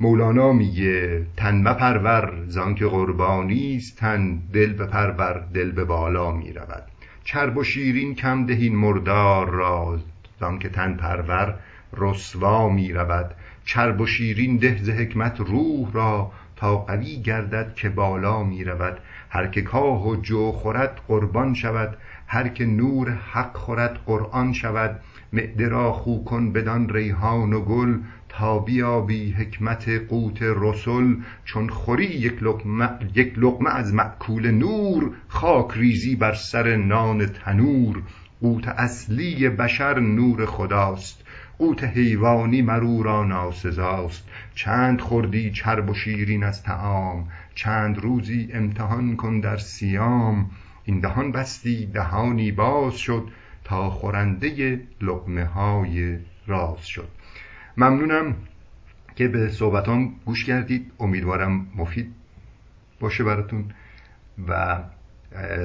مولانا میگه تن مپرور زانک قربانیست، تن دل بپرور دل به بالا میرود. چرب و شیرین کم دهین مردار را، زانک تن پرور رسوا میرود. چرب و شیرین ده ز حکمت روح را، تا قوی گردد که بالا میرود. هر که کاه و جو خورد قربان شود، هر که نور حق خورد قرآن شود. معده را خو کن بدان ریحان و گل، تا بیابی حکمت قوت رسول. چون خوری یک لقمه, یک لقمه از مأکول نور، خاک ریزی بر سر نان تنور. قوت اصلی بشر نور خداست، قوت حیوانی مرو را ناسزاست. چند خوردی چرب و شیرین از طعام، چند روزی امتحان کن در سیام. این دهان بستی دهانی باز شد، تا خورنده لقمه های راز شد. ممنونم که به صحبتام گوش کردید. امیدوارم مفید باشه براتون و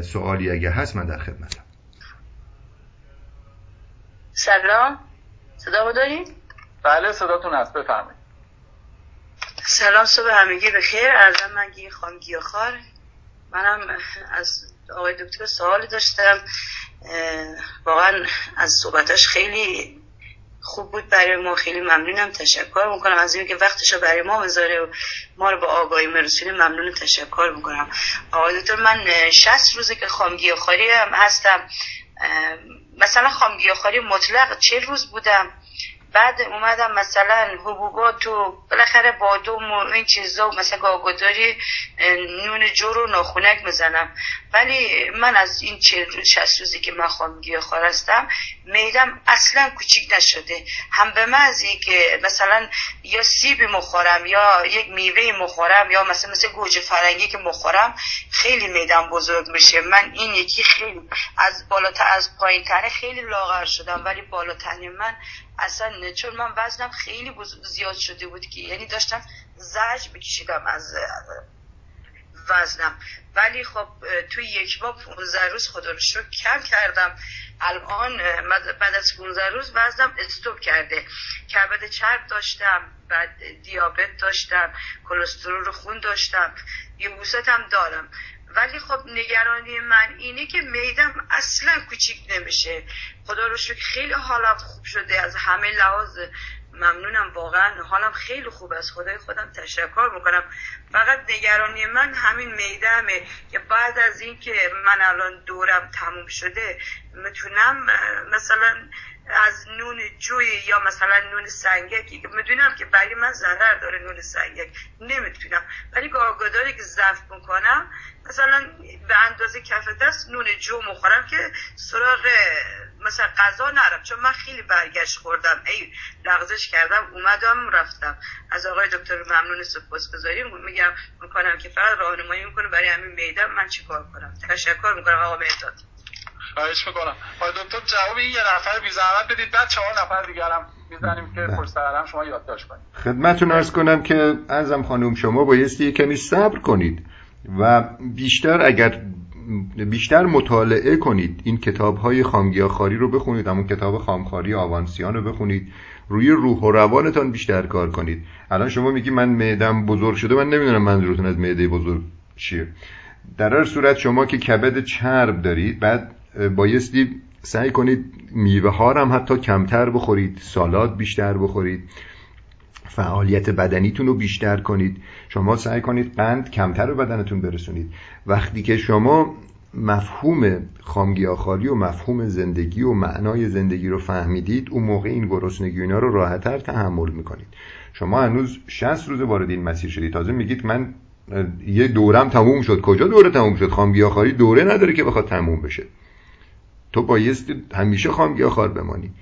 سوالی اگه هست من در خدمتم. سلام، صدا دارید؟ بله صداتون هست، بفرمایید. سلام، صبح همگی بخیر. عرضم من گی خانم گیاخوار. منم از آقای دکتر سوالی داشتم. واقعا از صحبتش خیلی خوب بود برای ما، خیلی ممنونم. تشکر میکنم از اینکه وقتشو برای ما بذاره و ما رو به آگاهی مرسونه. ممنون، تشکر میکنم آقای دکتر. من شصت روزه که خامگیاخواری هم هستم. مثلا خامگیاخواری مطلق چهل روز بودم، بعد اومدم مثلا حبوبات و بالاخره بادوم و این چیزا، مثلا گاگوداری نون جو رو ناخونک میزنم. ولی من از این شصت روزی که من خامگیاخوار هستم معده‌م اصلا کوچیک نشده. هم به مزی که مثلا یا سیبی میخورم یا یک میوهی میخورم یا مثلا مثل گوجه فرنگی که میخورم خیلی معده‌م بزرگ میشه. من این یکی خیلی از بالاتر از پایین‌تره خیلی لاغر شدم، ولی بالاتر من اصلا، چون من وزنم خیلی زیاد شده بود که یعنی داشتم زجر میکشیدم از وزنم. ولی خب توی یک ماه پانزده روز خدا رو شکر کم کردم. الان بعد از پانزده روز وزنم استوب کرده. کبد چرب داشتم، بعد دیابت داشتم، کلسترول خون داشتم، یبوست هم دارم. ولی خب نگرانی من اینه که معده‌م اصلا کوچیک نمیشه. خدا رو شکر خیلی حالم خوب شده از همه لحاظ. ممنونم واقعا، حالم خیلی خوب است. خدای خودم تشکر میکنم. فقط نگرانی من همین معده‌مه که بعد از این که من الان دورم تموم شده میتونم مثلا از نون جوی یا مثلا نون سنگکی که میدونم که برای من ضرر داره نون سنگک نمیتونم، ولی گاگاداری که ضعف میکنم مثلا به اندازه کف دست نون جو میخورم که سراغ مثلا غذا نرم، چون من خیلی برگشت خوردم، ای لغزش کردم، اومدم رفتم. از آقای دکتر ممنون سپاسگزاری میگم، میکنم که فقط راهنمایی میکنه برای همین میدم من چیکار کنم. تشکر میکنم آقا مهداد. خواهش میکنم آقای دکتر. جواب این یه نفر بی زحمت بدید، بعد چهار نفر دیگرم میزنیم که فرصت هم شما یادداشت کنید. خدمتتون عرض کنم که عزم خانم شما بایستی کمی صبر کنید و بیشتر اگر بیشتر مطالعه کنید، این کتاب‌های خامگیاخواری رو بخونید، همون کتاب خامخواری آوانسیان رو بخونید، روی روح و روانتان بیشتر کار کنید. الان شما میگی من معده‌م بزرگ شده، من نمیدونم منظورتون از معده بزرگ چیه. در هر صورت شما که کبد چرب دارید، بعد بایستی سعی کنید میوه‌ها رو هم حتی کمتر بخورید، سالاد بیشتر بخورید، فعالیت بدنیتون رو بیشتر کنید. شما سعی کنید قند کمتر رو بدنتون برسونید. وقتی که شما مفهوم خامگیاخواری و مفهوم زندگی و معنای زندگی رو فهمیدید، اون موقع این گرسنگی اینا رو راحت‌تر تحمل می‌کنید. شما هنوز شصت روز وارد این مسیر شدید، تازه میگید من یه دورم تموم شد. کجا دوره تموم شد؟ خامگیاخواری دوره نداره که بخواد تموم بشه. تو بایستی همیشه خامگیاخوار بمانی.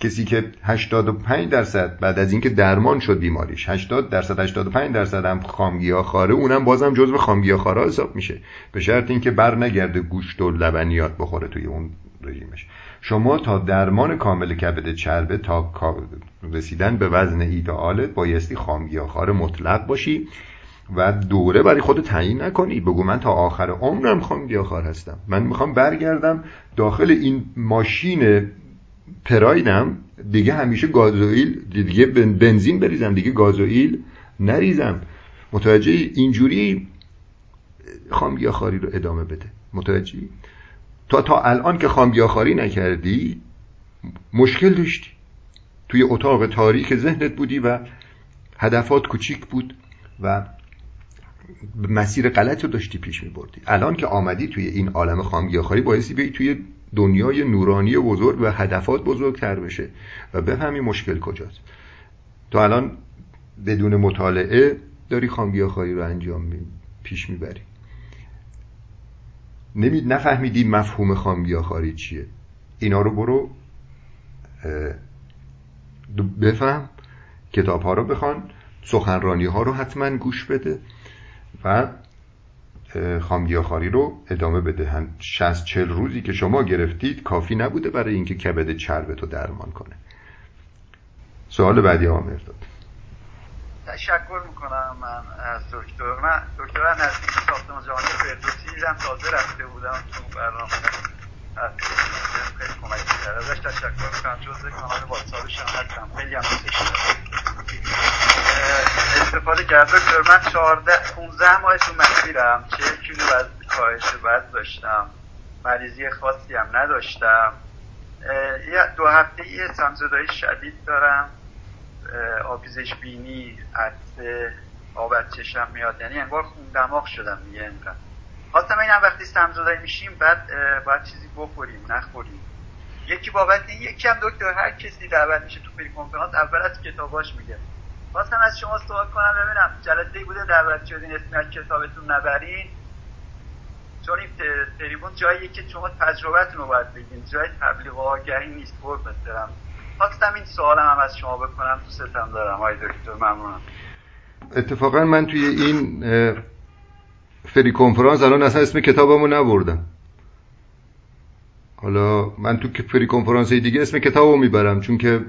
کسی که هشتاد و پنج درصد بعد از اینکه درمان شد بیماریش هشتاد درصد هشتاد و پنج درصد هم خامگیاخواره، اونم بازم جزو خامگیاخوارا حساب میشه، به شرط اینکه بر نگرده گوشت و لبنیات بخوره توی اون رژیمش. شما تا درمان کامل کبد چربه، تا رسیدن به وزن ایدئالت، بایستی خامگیاخوار مطلق باشی و دوره برای خودت تعیین نکنی. بگو من تا آخر عمرم خامگیاخوار هستم، من میخوام برگردم داخل این ماشین پرایدم دیگه، همیشه گازوئیل دیگه، بنزین بریزم دیگه، گازوئیل نریزم. متوجه اینجوری خامگیاخواری رو ادامه بده. متوجه تا تا الان که خامگیاخواری نکردی مشکل داشتی، توی اتاق تاریک ذهنت بودی و هدفات کوچیک بود و مسیر غلط رو داشتی پیش می‌بردی. الان که آمدی توی این عالم خامگیاخواری، بایستی بیای توی دنیای نورانی بزرگ و هدفات بزرگتر بشه و بفهمی مشکل کجاست. تو الان بدون مطالعه داری خامگیاخواری رو انجام می... پیش میبری. نمی... نفهمیدی مفهوم خامگیاخواری چیه. اینا رو برو بفهم، کتاب ها رو بخوان، سخنرانی ها رو حتما گوش بده و خامگیاخواری رو ادامه بدهن. شصت چهل روزی که شما گرفتید کافی نبوده برای اینکه کبد چربتو درمان کنه. سوال بعدی آقا مهرداد. تشکر میکنم من از دکتر. من دکتران از ساختمان جهانی فردوسی دیدم، تازه رفته بودم تو برنامه، خیلی کمک کرد. ازش تشکر میکنم. جزء کانال واتسابش هم هستم، خیلی هم استفاده کرده. دکتر من چهارده پانزده ماه تو مسیرم، چهل کیلو وزن کاهش وزن داشتم، مریضی خاصی هم نداشتم. دو هفته یه سمزدایی شدید دارم، آبیزش بینی، عدسه، آب از چشم میاد، یعنی انگار خون دماغ شدم دیگه. اینقدر خواستم این هم وقتی سمزدایی میشیم بعد باید چیزی بخوریم نخوریم. یکی بابت این، یکی هم دکتر هر کسی دعوت میشه تو فری کنفرانس اول از کتاباش میگه. خواستم از شما سوال کنم ببینم جلسه‌ای بوده دعوت شدین اسم از کتابتون نبرین؟ چون این تریبون جاییه که شما تجربتون رو باید بگین، جای تبلیغ و آگهی نیست. پر بسترم خواستم این سوالم هم از شما بکنم، تو ستم دارم آقای دکتر. ممنونم. اتفاقا من توی این فری کنفرانس الان اصلا اسم کتابمو نبردم. حالا من تو فری کنفرانس دیگه اسم کتابو میبرم، چون که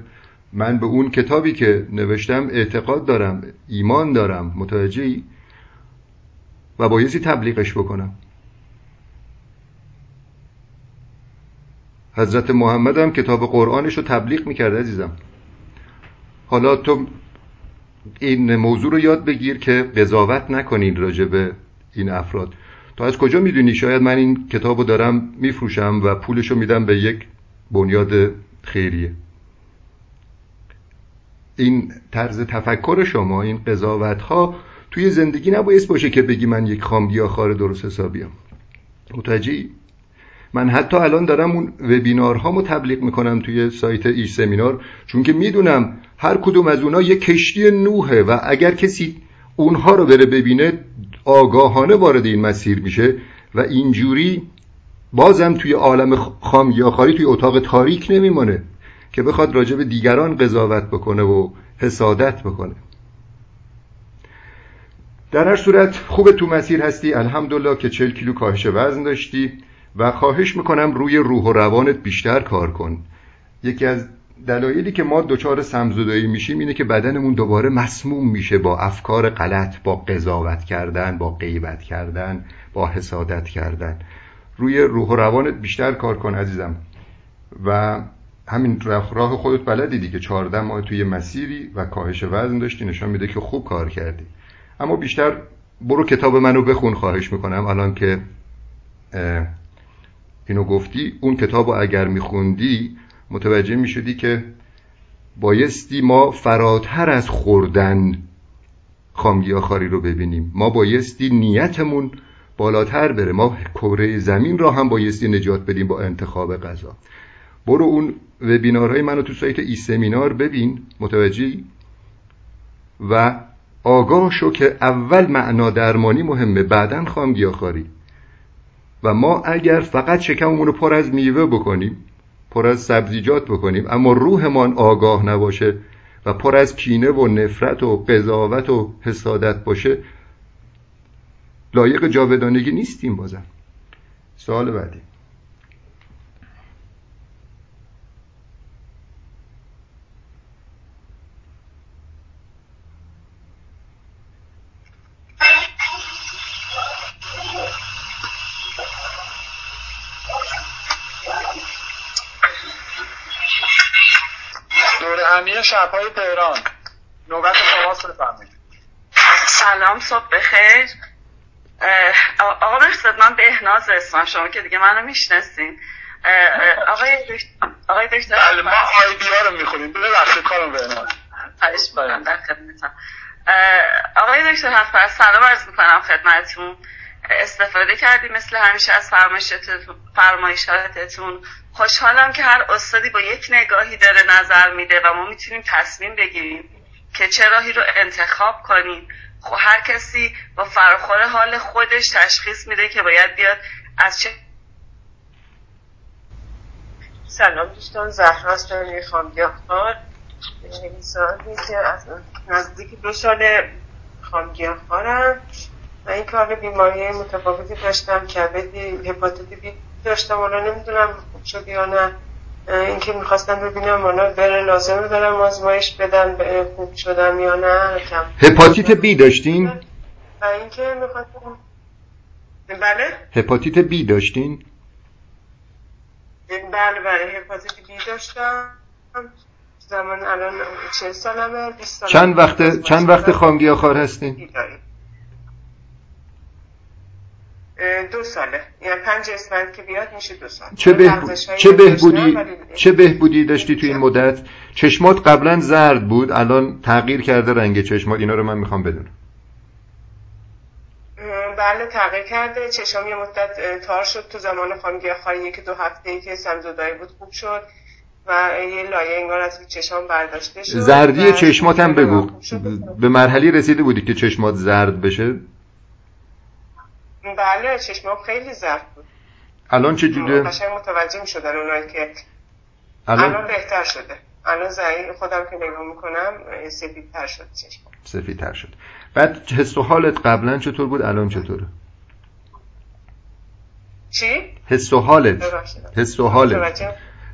من به اون کتابی که نوشتم اعتقاد دارم، ایمان دارم، متوجهی؟ و بایستی تبلیغش بکنم. حضرت محمد هم کتاب قرآنش رو تبلیغ میکرد عزیزم. حالا تو این موضوع رو یاد بگیر که قضاوت نکنین راجع به این افراد. تو از کجا میدونی؟ شاید من این کتاب رو دارم میفروشم و پولش رو میدم به یک بنیاد خیریه. این طرز تفکر شما، این قضاوت‌ها توی زندگی نباید باشه که بگی من یک خامگیاخوار درست حسابیم. متوجهی؟ من حتی الان دارم اون وبینارهامو تبلیغ میکنم توی سایت ای سمینار، چون که میدونم هر کدوم از اونها یک کشتی نوحه و اگر کسی اونها رو بره ببینه آگاهانه وارد این مسیر میشه و اینجوری بازم توی عالم خام گیاهخواری توی اتاق تاریک نمیمونه که بخواد راجع به دیگران قضاوت بکنه و حسادت بکنه. در هر صورت خوب تو مسیر هستی، الحمدلله که چهل کیلو کاهش وزن داشتی و خواهش میکنم روی روح و روانت بیشتر کار کن. یکی از دلایلی که ما دچار سمزدایی میشیم اینه که بدنمون دوباره مسموم میشه با افکار غلط، با قضاوت کردن، با غیبت کردن، با حسادت کردن. روی روح و روانت بیشتر کار کن عزیزم و همین راه خودت بلدی دیگه. چهارده ماه توی مسیری و کاهش وزن داشتی، نشان میده که خوب کار کردی. اما بیشتر برو کتاب منو بخون خواهش میکنم. الان که اینو گفتی، اون کتابو اگر میخوندی متوجه میشدی که بایستی ما فراتر از خوردن خام گیاهخواری رو ببینیم. ما بایستی نیتمون بالاتر بره، ما کره زمین را هم بایستی نجات بدیم با انتخاب غذا. برو اون وبینارهای منو تو سایت ای سمینار ببین، متوجهی؟ و آگاه شو که اول معنا درمانی مهمه، بعدن خام گیاهخواری. و ما اگر فقط شکممون رو پر از میوه بکنیم، پر از سبزیجات بکنیم، اما روحمان آگاه نباشه و پر از کینه و نفرت و قضاوت و حسادت باشه، لایق جاودانگی نیستیم. بازم سوال بعدی. شبهای تهران، نوبت شماست، بفرمایید. سلام، صبح بخیر. آقا برسد، من بهناز اسمم، شما که دیگه منو میشناسین. آقای دکتر آقای دکتر بله، ما آیدیا رو میخونیم. ببخشید کارم بهناز. خواهش می‌کنم، در خدمتم. آقای دکتر حق پرست، سلام عرض می‌کنم خدمتتون. استفاده کردیم مثل همیشه از فرمایشاتتون. خوشحالم که هر استادی با یک نگاهی داره نظر میده و ما میتونیم تصمیم بگیریم که چه راهی رو انتخاب کنیم. خب هر کسی با فراخور حال خودش تشخیص میده که باید بیاد از چه. سلام دوستان، زهراست رو میخوام گیاهخوار. این سالی که نزدیک دو سال خام گیاهخوارم. من این کار بیماری متفاوتی داشتم، کبدی، هپاتیت بی داشتم، حالا نمیدونم خوب شد یا نه. این که میخواستم ببینم حالا بره لازمه دارم آزمایش بدن خوب شدم یا نه. هپاتیت بی داشتین؟ و این که میخواستم بله؟ هپاتیت بی داشتین؟ بله بله، هپاتیت بی داشتم. زمان الان چه سالمه؟ بیست سالمه. چند وقت چند وقت خام گیاهخوار هستین؟ دو ساله، یعنی پنج اسفند که بیاد میشه دو سال. چه بهبودی چه بهبودی چه بهبودی داشتی تو این مدت؟ چشمات قبلا زرد بود، الان تغییر کرده رنگ چشمات، اینا رو من میخوام بدونم. بله تغییر کرده، چشام یه مدت تار شد تو زمان خام گیاهخواری، یکی دو هفته‌ای که سمزدایی بود خوب شد و یه لایه انگار از چشام برداشته شد. زردی چشمات هم بگو، به مرحله رسیده بودی که چشمات زرد بشه؟ بله چشمام خیلی زرد بود. الان چه جوره؟ قشنگ متوجه می‌شدن اونایی که الان... الان بهتر شده. الان زعی خودم که نگاه می‌کنم سفیدتر شد چشمام. سفیدتر شد. بعد حس و حالت قبلا چطور بود؟ الان چطوره؟ چی؟ حس و حالت. حس و حالت.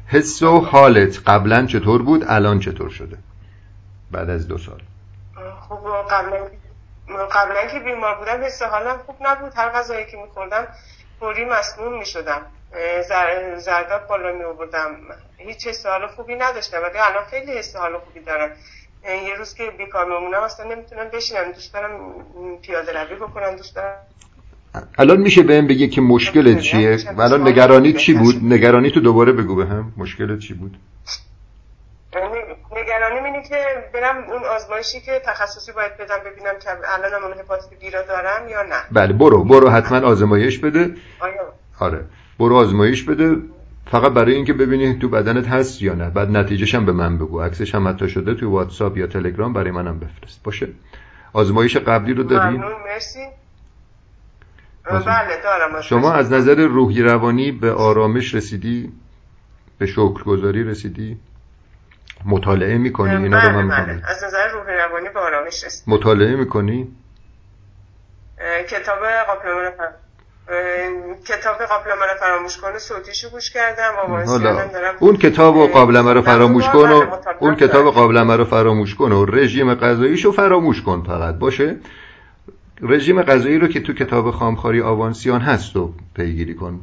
حس و حالت قبلا چطور بود؟ الان چطور شده؟ بعد از دو سال. خب قبلا قبلا که بیمار بودم حس حالم خوب نبود، هر غذایی که می‌خوردم فوری مسموم می‌شدم، زر... زرداب بالا می‌آوردم، هیچ حس حال خوبی نداشتم. ولی الان خیلی حس حال خوبی دارم. یه روز که بیکار می‌مونم اصلا نمیتونم بشینم، دوست دارم پیاده روی بکنم، دوست دارم. الان میشه بهم بگی که مشکلت چیه؟ و الان نگرانی چی بود؟ نگرانی تو دوباره بگو بهم، مشکلت چی بود؟ نگرانیم اینه که برم اون آزمایشی که تخصصی باید بدم ببینم که الان من هپاتیت بی را دارم یا نه. بله برو برو حتما آزمایش بده. آیا آره برو آزمایش بده، فقط برای اینکه ببینی تو بدنت هست یا نه. بعد نتیجهش هم به من بگو، عکسش هم حتی شده توی واتساپ یا تلگرام برای منم بفرست. باشه آزمایش قبلی رو داریم. ممنون، مرسی. بله. شما از نظر روحی روانی به آرامش رسیدی؟ به شکرگزاری رسیدی؟ مطالعه میکنی؟ اینا رو من میکنم. از نظر روحی روانی به آرامش رسیدی؟ مطالعه میکنی؟ کتاب قاپلمان فر... کتاب قاپلمان رو فراموش کن صوتیشو گوش کردم و واسه دارم اون کتابو قاپلمان رو فراموش کن و اون کتاب قاپلمان رو فراموش کن و رژیم غذاییشو فراموش کن فقط باشه. رژیم غذایی رو که تو کتاب خامخواری آوانسیان هست و پیگیری کن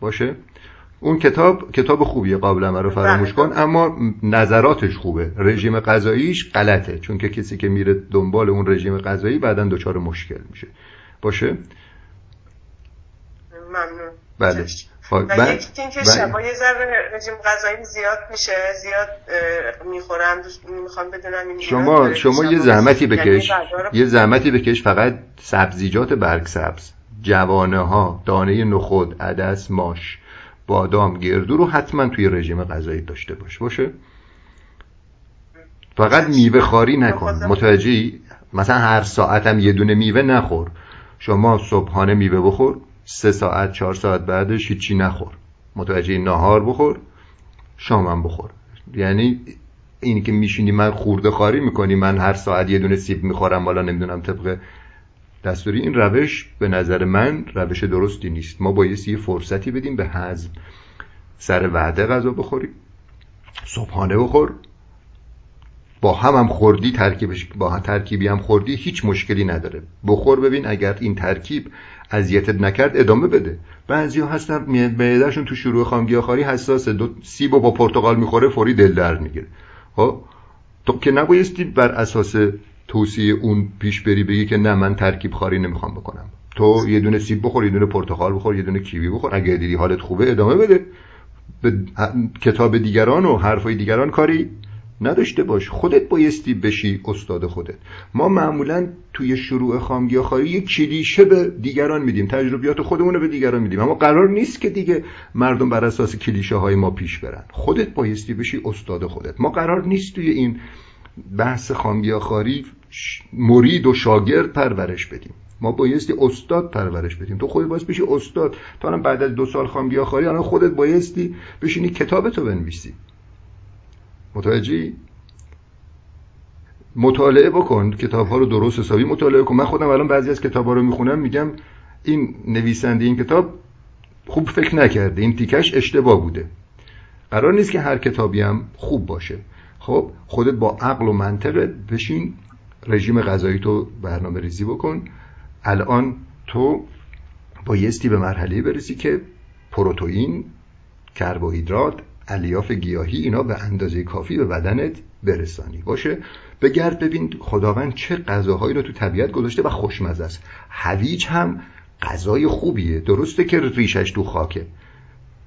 باشه. اون کتاب کتاب خوبیه، قابلمه رو فراموش کن، اما نظراتش خوبه، رژیم غذاییش غلطه، چون که کسی که میره دنبال اون رژیم غذایی بعداً دچار مشکل میشه. باشه؟ ممنون. بله. و یکی اینکه شبا یه ذره رژیم غذاییم زیاد میشه، زیاد میخورم، میخوام بدونم این شما شما یه زحمتی بکش، یه زحمتی بکش فقط سبزیجات برگ سبز، جوانه ها، دانه نخود، عدس، ماش، بادام، گردو رو حتما توی رژیم غذایی داشته باش. باشه؟ فقط میوه خواری نکن. متوجهی؟ مثلا هر ساعتم یه دونه میوه نخور. شما صبحانه میوه بخور، سه ساعت چهار ساعت بعدش هیچی نخور. متوجهی؟ نهار بخور، شامم بخور. یعنی این که میشینی من خورده خواری میکنی، من هر ساعت یه دونه سیب میخورم والا نمیدونم طبقه دستوری، این روش به نظر من روش درستی نیست. ما بایستی یه فرصتی بدیم به هضم. سر وعده غذا بخوری، صبحانه بخور، با هم هم خوردی ترکیبش، با ترکیبی هم خوردی هیچ مشکلی نداره، بخور ببین اگر این ترکیب اذیتت نکرد ادامه بده. بعضیا هستن معدهشون تو شروع خامگیاخواری حساسه، دو سیب و با پرتقال میخوره فوری دل در میگیره. ها تو که نبایستی بر اساس توصیه اون پیش بری بگی که نه من ترکیب خواری نمیخوام بکنم. تو یه دونه سیب بخور، یه دونه پرتقال بخور، یه دونه کیوی بخور، اگه دیدی حالت خوبه ادامه بده. به کتاب دیگران و حرفای دیگران کاری نداشته باش، خودت بایستی بشی استاد خودت. ما معمولا توی شروع خامگیاخواری یک کلیشه به دیگران میدیم، تجربیات خودمون رو به دیگران میدیم، اما قرار نیست که دیگه مردم بر اساس کلیشه های ما پیش برن. خودت بایستی بشی استاد خودت. ما قرار نیست توی این بحث خامگیاخواری مرید و شاگرد پرورش بدیم، ما بایستی استاد پرورش بدیم. تو خودت بایستی بشی استاد. تا الان بعد از دو سال خامگیاخواری الان خودت بایستی بشینی کتابتو بنویسی. متوجهی؟ مطالعه بکن، کتاب‌ها رو درست حسابی مطالعه کن. من خودم الان بعضی از کتاب‌ها رو میخونم میگم این نویسنده این کتاب خوب فکر نکرده، این تیکش اشتباه بوده. قرار نیست که هر کتابی هم خوب باشه. خب خودت با عقل و منطقت بشین رژیم غذایی تو برنامه ریزی بکن. الان تو بایستی به مرحله برسی که پروتئین، کربوهیدرات، الیاف گیاهی اینا به اندازه کافی به بدنت برسانی. باشه؟ بگرد ببین خداوند چه غذاهایی رو تو طبیعت گذاشته و خوشمزه است. هویج هم غذای خوبیه، درسته که ریشش تو خاکه.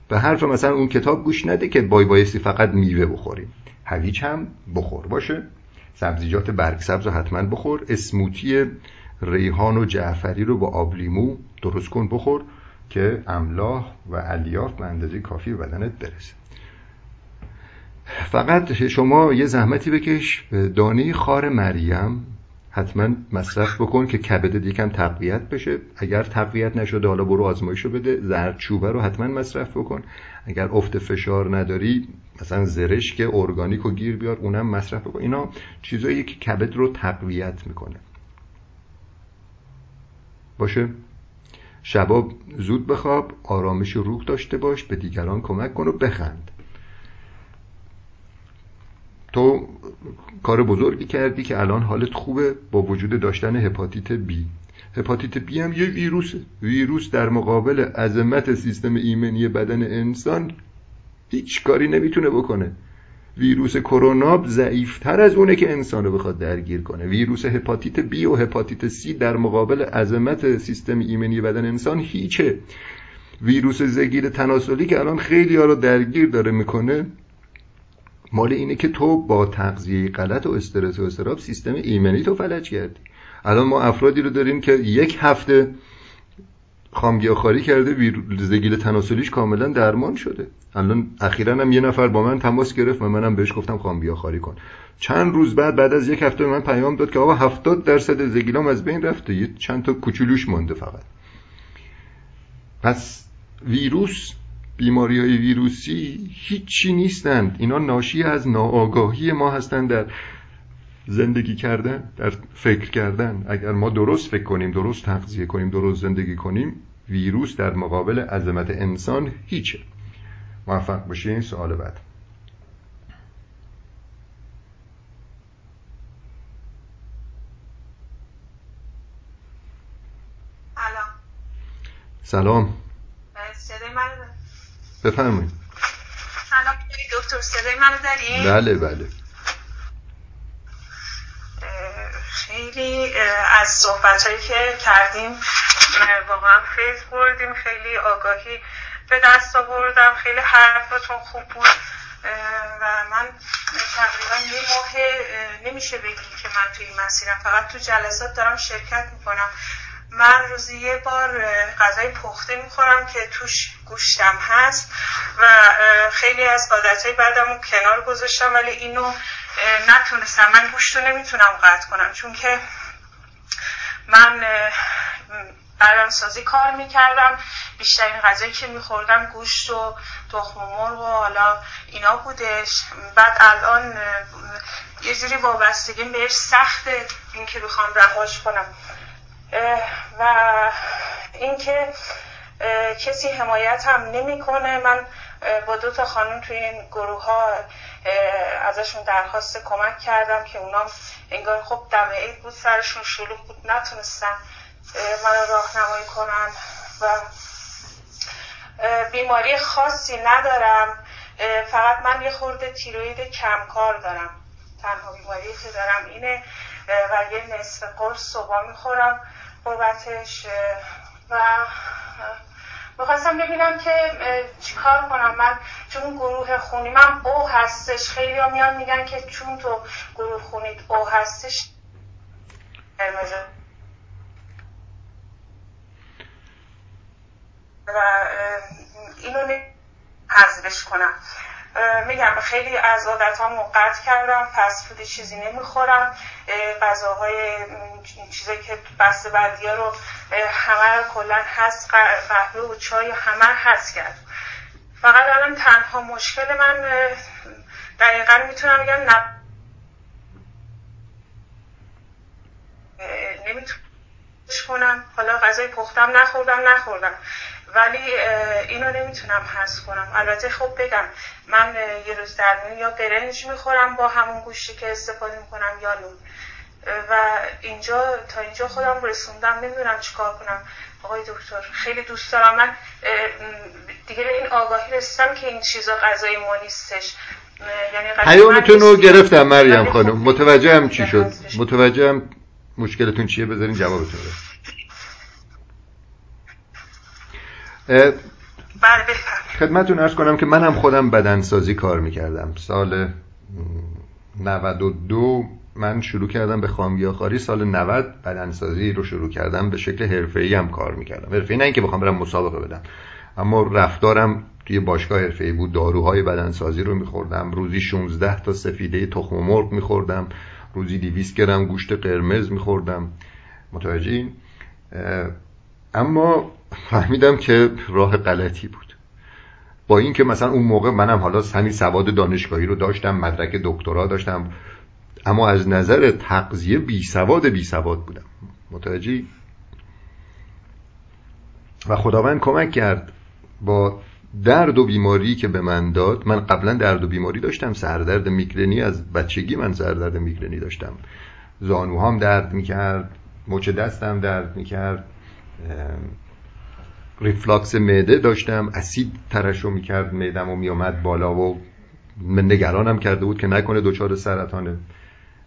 به حرف مثلا اون کتاب گوش نده که بای بایستی فقط میوه بخوریم. هویج هم بخور. باشه؟ سبزیجات برگ سبز رو حتما بخور. اسموتی ریحان و جعفری رو با آب لیمو درست کن بخور که املاح و الیاف به اندازه کافی به بدنت برسه. فقط شما یه زحمتی بکش دانه خار مریم حتما مصرف بکن که کبدت یکم تقویت بشه. اگر تقویت نشده حالا برو آزمایشو بده. زردچوبه رو حتما مصرف بکن. اگر افت فشار نداری مثلا زرشک ارگانیک رو گیر بیار اونم مصرف بکن. اینا چیزایی که کبد رو تقویت میکنه. باشه؟ شباب زود بخواب، آرامش روح داشته باش، به دیگران کمک کن و بخند. تو کار بزرگی کردی که الان حالت خوبه با وجود داشتن هپاتیت بی. هپاتیت بی هم یه ویروسه. ویروس در مقابل عظمت سیستم ایمنی بدن انسان هیچ کاری نمیتونه بکنه. ویروس کرونا ضعیف‌تر از اونه که انسانو بخواد درگیر کنه. ویروس هپاتیت بی و هپاتیت سی در مقابل عظمت سیستم ایمنی بدن انسان هیچه. ویروس زگیل تناسلی که الان خیلی‌ها رو درگیر داره میکنه مال اینه که تو با تغذیه غلط و استرس و اضطراب سیستم ایمنی تو فلج کردی. الان ما افرادی رو داریم که یک هفته خامگیاخواری کرده ویروس زگیل تناسلیش کاملا درمان شده. الان اخیراً هم یه نفر با من تماس گرفت و منم بهش گفتم خامگیاخواری کن. چند روز بعد بعد از یک هفته من پیام داد که آقا هفتاد درصد زگیلام از بین رفته، یه چند تا کوچولوش مونده فقط. پس ویروس، بیماری های ویروسی هیچی نیستند، اینا ناشی از ناآگاهی ما هستند در زندگی کردن، در فکر کردن. اگر ما درست فکر کنیم، درست تغذیه کنیم، درست زندگی کنیم، ویروس در مقابل عظمت انسان هیچه. موفق باشی. این سوال بعد. سلام. سلام. صدای منو بفرمایید. سلام دکتر، صدای منو دارید؟ بله بله. خیلی از صحبتایی که کردیم واقعا فیض بردیم، خیلی آگاهی به دست آوردم، خیلی حرفتون خوب بود و من تقریبا یه ماه نمیشه بگیم که من توی این مسیرم، فقط تو جلسات دارم شرکت میکنم. من روزی یه بار غذای پخته میخورم که توش گوشتم هست و خیلی از عادتهای بعدمو کنار گذاشتم، ولی اینو نتونستم، من گوشتو نمیتونم قطع کنم چون که من برنامه‌سازی کار میکردم، بیشترین غذایی که میخوردم گوشت و تخم مرغ و حالا اینا بودش. بعد الان یه جوری وابستگیم بهش سخته، این که بخوام رهاش کنم و اینکه کسی حمایت هم نمی کنه. من با دو تا خانم توی این گروه ها ازشون درخواست کمک کردم که اونام انگار خب دمه عید بود، سرشون شلوغ بود، نتونستن منو راهنمایی کنن و بیماری خاصی ندارم، فقط من یه خورده تیروید کمکار دارم، تنها بیماری که دارم اینه و یه نصف قرص صبح میخورم بابتش. و میخواستم ببینم که چیکار کنم من، چون گروه خونی من او هستش، خیلی ها میان میگن که چون تو گروه خونیت او هستش. و اینو نزدش کنم، میگم خیلی از عادتامو قطع کردم، فست فود چیزی نمیخورم، غذاهای چیزایی که بسته بندیا رو همه رو کلا حذف، قهوه و چای همه حذف کردم. فقط الان تنها مشکل من دقیقاً میتونم بگم نب... نمیتونم کنم، حالا غذای پختم نخوردم نخوردم ولی اینو نمیتونم حذف کنم. البته خب بگم من یه روز در میون یا برنج میخورم با همون گوشتی که استفاده میکنم یا نون و اینجا تا اینجا خودم رسوندم، نمیدونم چیکار کنم آقای دکتر. خیلی دوست دارم، من دیگه به این آگاهی رسیدم که این چیزا غذای ما نیستش. حیامتون رو گرفتم مریم خانم، متوجهم چی شد، متوجهم مشکلتون چیه، بذارین جوابتون رو. خدمتون عرض کنم که من هم خودم بدنسازی کار میکردم. سال نود و دو من شروع کردم به خامگیاخواری، سال نود بدنسازی رو شروع کردم، به شکل حرفه‌ای هم کار میکردم. حرفه‌ای نه اینکه بخوام برم مسابقه بدم، اما رفتارم توی باشگاه حرفه‌ای بود. داروهای بدنسازی رو میخوردم، روزی شانزده تا سفیده تخم مرغ میخوردم، روزی دویست گرم گوشت قرمز میخوردم. متوجهین؟ اما فهمیدم که راه غلطی بود. با این که مثلا اون موقع منم حالا همین سواد دانشگاهی رو داشتم، مدرک دکترا داشتم، اما از نظر تغذیه بی سواد بی سواد بودم. متوجه؟ و خداوند کمک کرد با درد و بیماری که به من داد. من قبلا درد و بیماری داشتم، سردرد میگرنی از بچگی من سردرد میگرنی داشتم، زانوهام درد میکرد، مچ دستم درد میکرد، ریفلاکس معده داشتم، اسید ترشح میکرد معده‌مو میومد بالا و من نگرانم کرده بود که نکنه دچار سرطان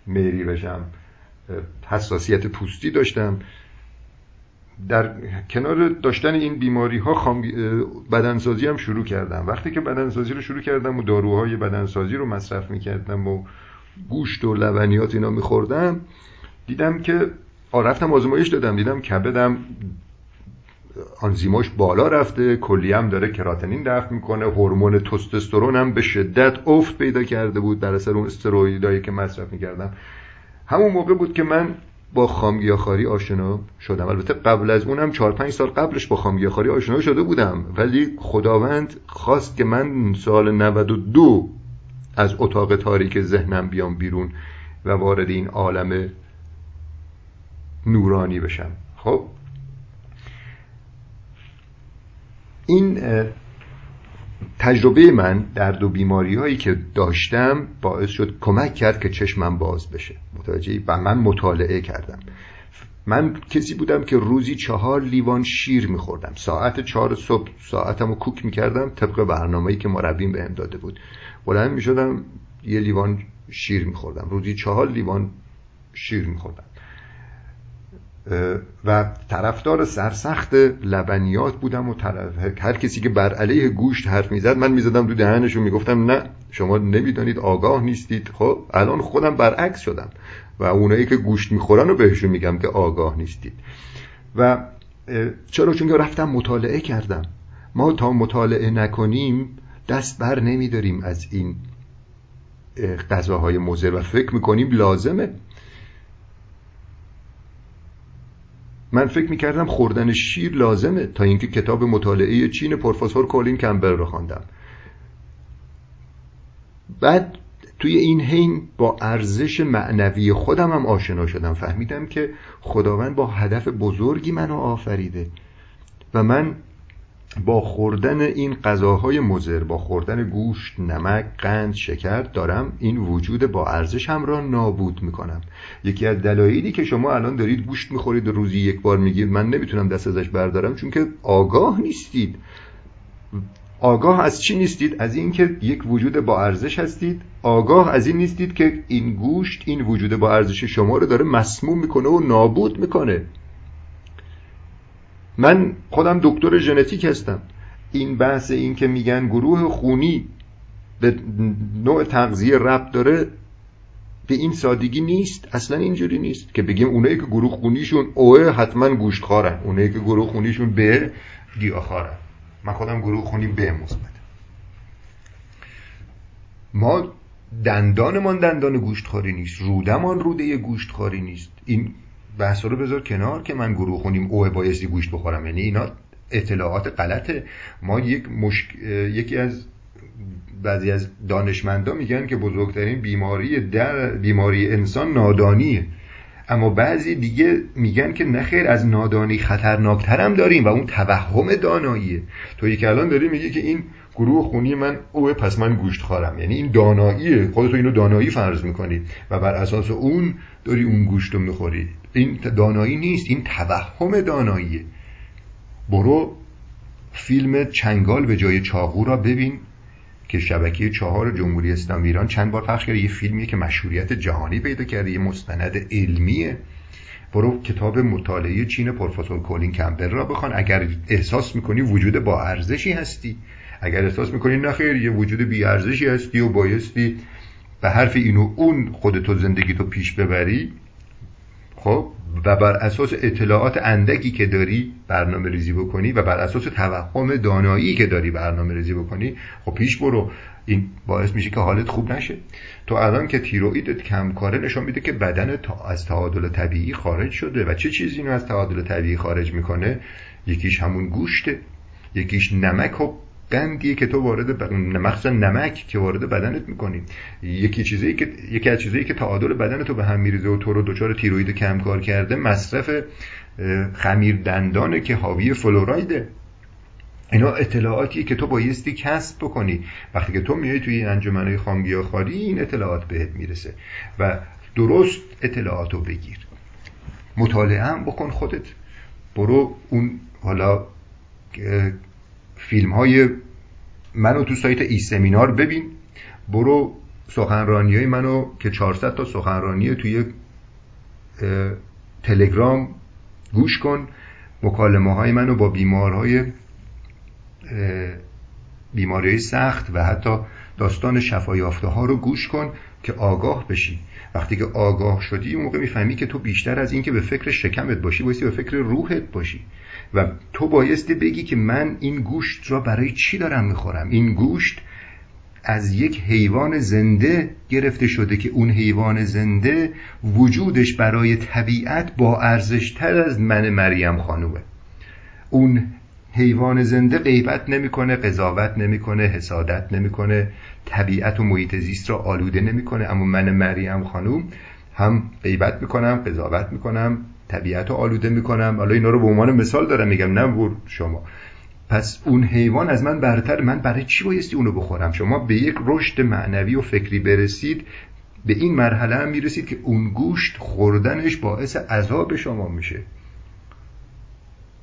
معده بشم، حساسیت پوستی داشتم. در کنار داشتن این بیماری ها خام... بدنسازی هم شروع کردم. وقتی که بدنسازی رو شروع کردم و داروهای بدنسازی رو مصرف میکردم و گوشت و لبنیات اینا میخوردم، دیدم که رفتم آزمایش دادم، دیدم کبدم آنزیماش بالا رفته، کلیه‌ام داره کراتینین دفع میکنه، هورمون تستوسترون هم به شدت افت پیدا کرده بود در اثر اون استروئیدایی که مصرف میکردم. همون موقع بود که من با خامگیاخواری آشنا شدم. البته قبل از اونم چهار پنج سال قبلش با خامگیاخواری آشنا شده بودم، ولی خداوند خواست که من سال نود و دو از اتاق تاریک ذهنم بیام بیرون و وارد این عالم نورانی بشم. خب این تجربه من در دو بیماری هایی که داشتم باعث شد، کمک کرد که چشمم باز بشه، متوجهی؟ و من مطالعه کردم. من کسی بودم که روزی چهار لیوان شیر میخوردم، ساعت چهار صبح ساعتم رو کوک میکردم طبق برنامه‌ای که مربیم بهم داده بود. بلند میشدم یه لیوان شیر میخوردم، روزی چهار لیوان شیر میخوردم و طرفدار سرسخت لبنیات بودم و طرف... هر کسی که بر علیه گوشت حرف میزد من میزدم تو دهنش و میگفتم نه شما نمیدانید، آگاه نیستید. خب الان خودم برعکس شدم و اونایی که گوشت میخورن رو بهشون میگم که آگاه نیستید. و چرا؟ چون که رفتم مطالعه کردم. ما تا مطالعه نکنیم دست بر نمیداریم از این غذاهای مضر و فکر میکنیم لازمه. من فکر میکردم خوردن شیر لازمه تا اینکه کتاب مطالعه چین پروفسور کولین کمبل رو خواندم. بعد توی این حین با ارزش معنوی خودم هم آشنا شدم، فهمیدم که خداوند با هدف بزرگی منو آفریده و من با خوردن این غذاهای مضر، با خوردن گوشت، نمک، قند، شکر، دارم این وجود با ارزشم را نابود میکنم. یکی از دلایلی که شما الان دارید گوشت میخورید و روزی یک بار میگید من نمیتونم دست ازش بردارم، چون که آگاه نیستید. آگاه از چی نیستید؟ از این که یک وجود با ارزش هستید. آگاه از این نیستید که این گوشت این وجود با ارزش شما رو داره مسموم میکنه و نابود میکنه. من خودم دکتر ژنتیک هستم. این بحث این که میگن گروه خونی به نوع تغذیه ربط داره به این سادگی نیست. اصلا اینجوری نیست که بگیم اونایی که گروه خونیشون اوه حتما گوشت خورن، اونایی که گروه خونیشون به گیاه خورن. من خودم گروه خونی به مثبت. ما دندانمان دندان گوشت خوری نیست، رودمان روده گوشت خوری نیست. این بحث رو بذار کنار که من گروه خونیم اوه بایستی گوشت بخورم، یعنی اینا اطلاعات غلطه. ما یک مشک... یکی از بعضی از دانشمندا میگن که بزرگترین بیماری در بیماری انسان نادانیه، اما بعضی دیگه میگن که نخیر، از نادانی خطرناکتر هم داریم و اون توهم داناییه. تویی که الان داری میگی که این گروه خونی من اوه پس من گوشت خورم، یعنی این داناییه، خودتو اینو دانایی فرض میکنی و بر اساس اون داری اون گوشت رو میخوری. این دانایی نیست، این توهم داناییه. برو فیلم چنگال به جای چاقو را ببین که شبکه چهار جمهوری اسلامی ایران چند بار پخش کرده. یه فیلمیه که مشهوریت جهانی پیدا کرده، یه مستند علمیه. برو کتاب مطالعه چین پروفسور کولین کمبل را بخوان اگر احساس میکنی وجود با ارزشی هستی. اگر احساس میکنی نخیر یه وجود بی ارزشی هستی و بایستی به حرف اینو اون خودتو زندگیتو پیش ببری، خب و بر اساس اطلاعات اندکی که داری برنامه ریزی بکنی و بر اساس توهم دانایی که داری برنامه ریزی بکنی، خب پیش برو. این باعث میشه که حالت خوب نشه. تو الان که تیروئیدت کمکاره نشون میده که بدن تا از تعادل طبیعی خارج شده. و چه چیزی اینو از تعادل طبیعی خارج میکنه؟ یکیش همون گوشته، یکیش نمک و قندیه که تو وارد ب... مخصوصا نمک که وارد بدنت میکنی. یکی چیزی که یکی از چیزایی که تعادل بدن تو به هم میریزه و تو رو دچار تیروئید کمکار کرده، مصرف خمیر دندانه که حاوی فلورایده. اینا اطلاعاتیه که تو بایستی کسب بکنی. وقتی که تو میای توی این انجمنای خامگیاخواری این اطلاعات بهت میرسه و درست اطلاعاتو بگیر. مطالعه هم بکن خودت. برو اون حالا فیلم های منو تو سایت ای سمینار ببین، برو سخنرانی های منو که چهارصد تا سخنرانی توی تلگرام گوش کن، مکالمه های منو با بیمارهای بیماری سخت و حتی داستان شفایافته ها رو گوش کن که آگاه بشی. وقتی که آگاه شدی اون موقع میفهمی که تو بیشتر از این که به فکر شکمت باشی بایستی به فکر روحت باشی و تو بایستی بگی که من این گوشت را برای چی دارم میخورم. این گوشت از یک حیوان زنده گرفته شده که اون حیوان زنده وجودش برای طبیعت با ارزش‌تر از من مریم خانومه. اون حیوان زنده غیبت نمی‌کنه، قضاوت نمی‌کنه، حسادت نمی‌کنه، طبیعت و محیط زیست را آلوده نمی‌کنه. اما من مریم خانوم هم غیبت می‌کنم، قضاوت می‌کنم، طبیعت رو آلوده می‌کنم. حالا اینا رو به عنوان مثال دارم میگم، نه ور شما. پس اون حیوان از من برتر، من برای چی بایستی اونو بخورم؟ شما به یک رشد معنوی و فکری برسید، به این مرحله هم میرسید که اون گوشت خوردنش باعث عذاب شما میشه.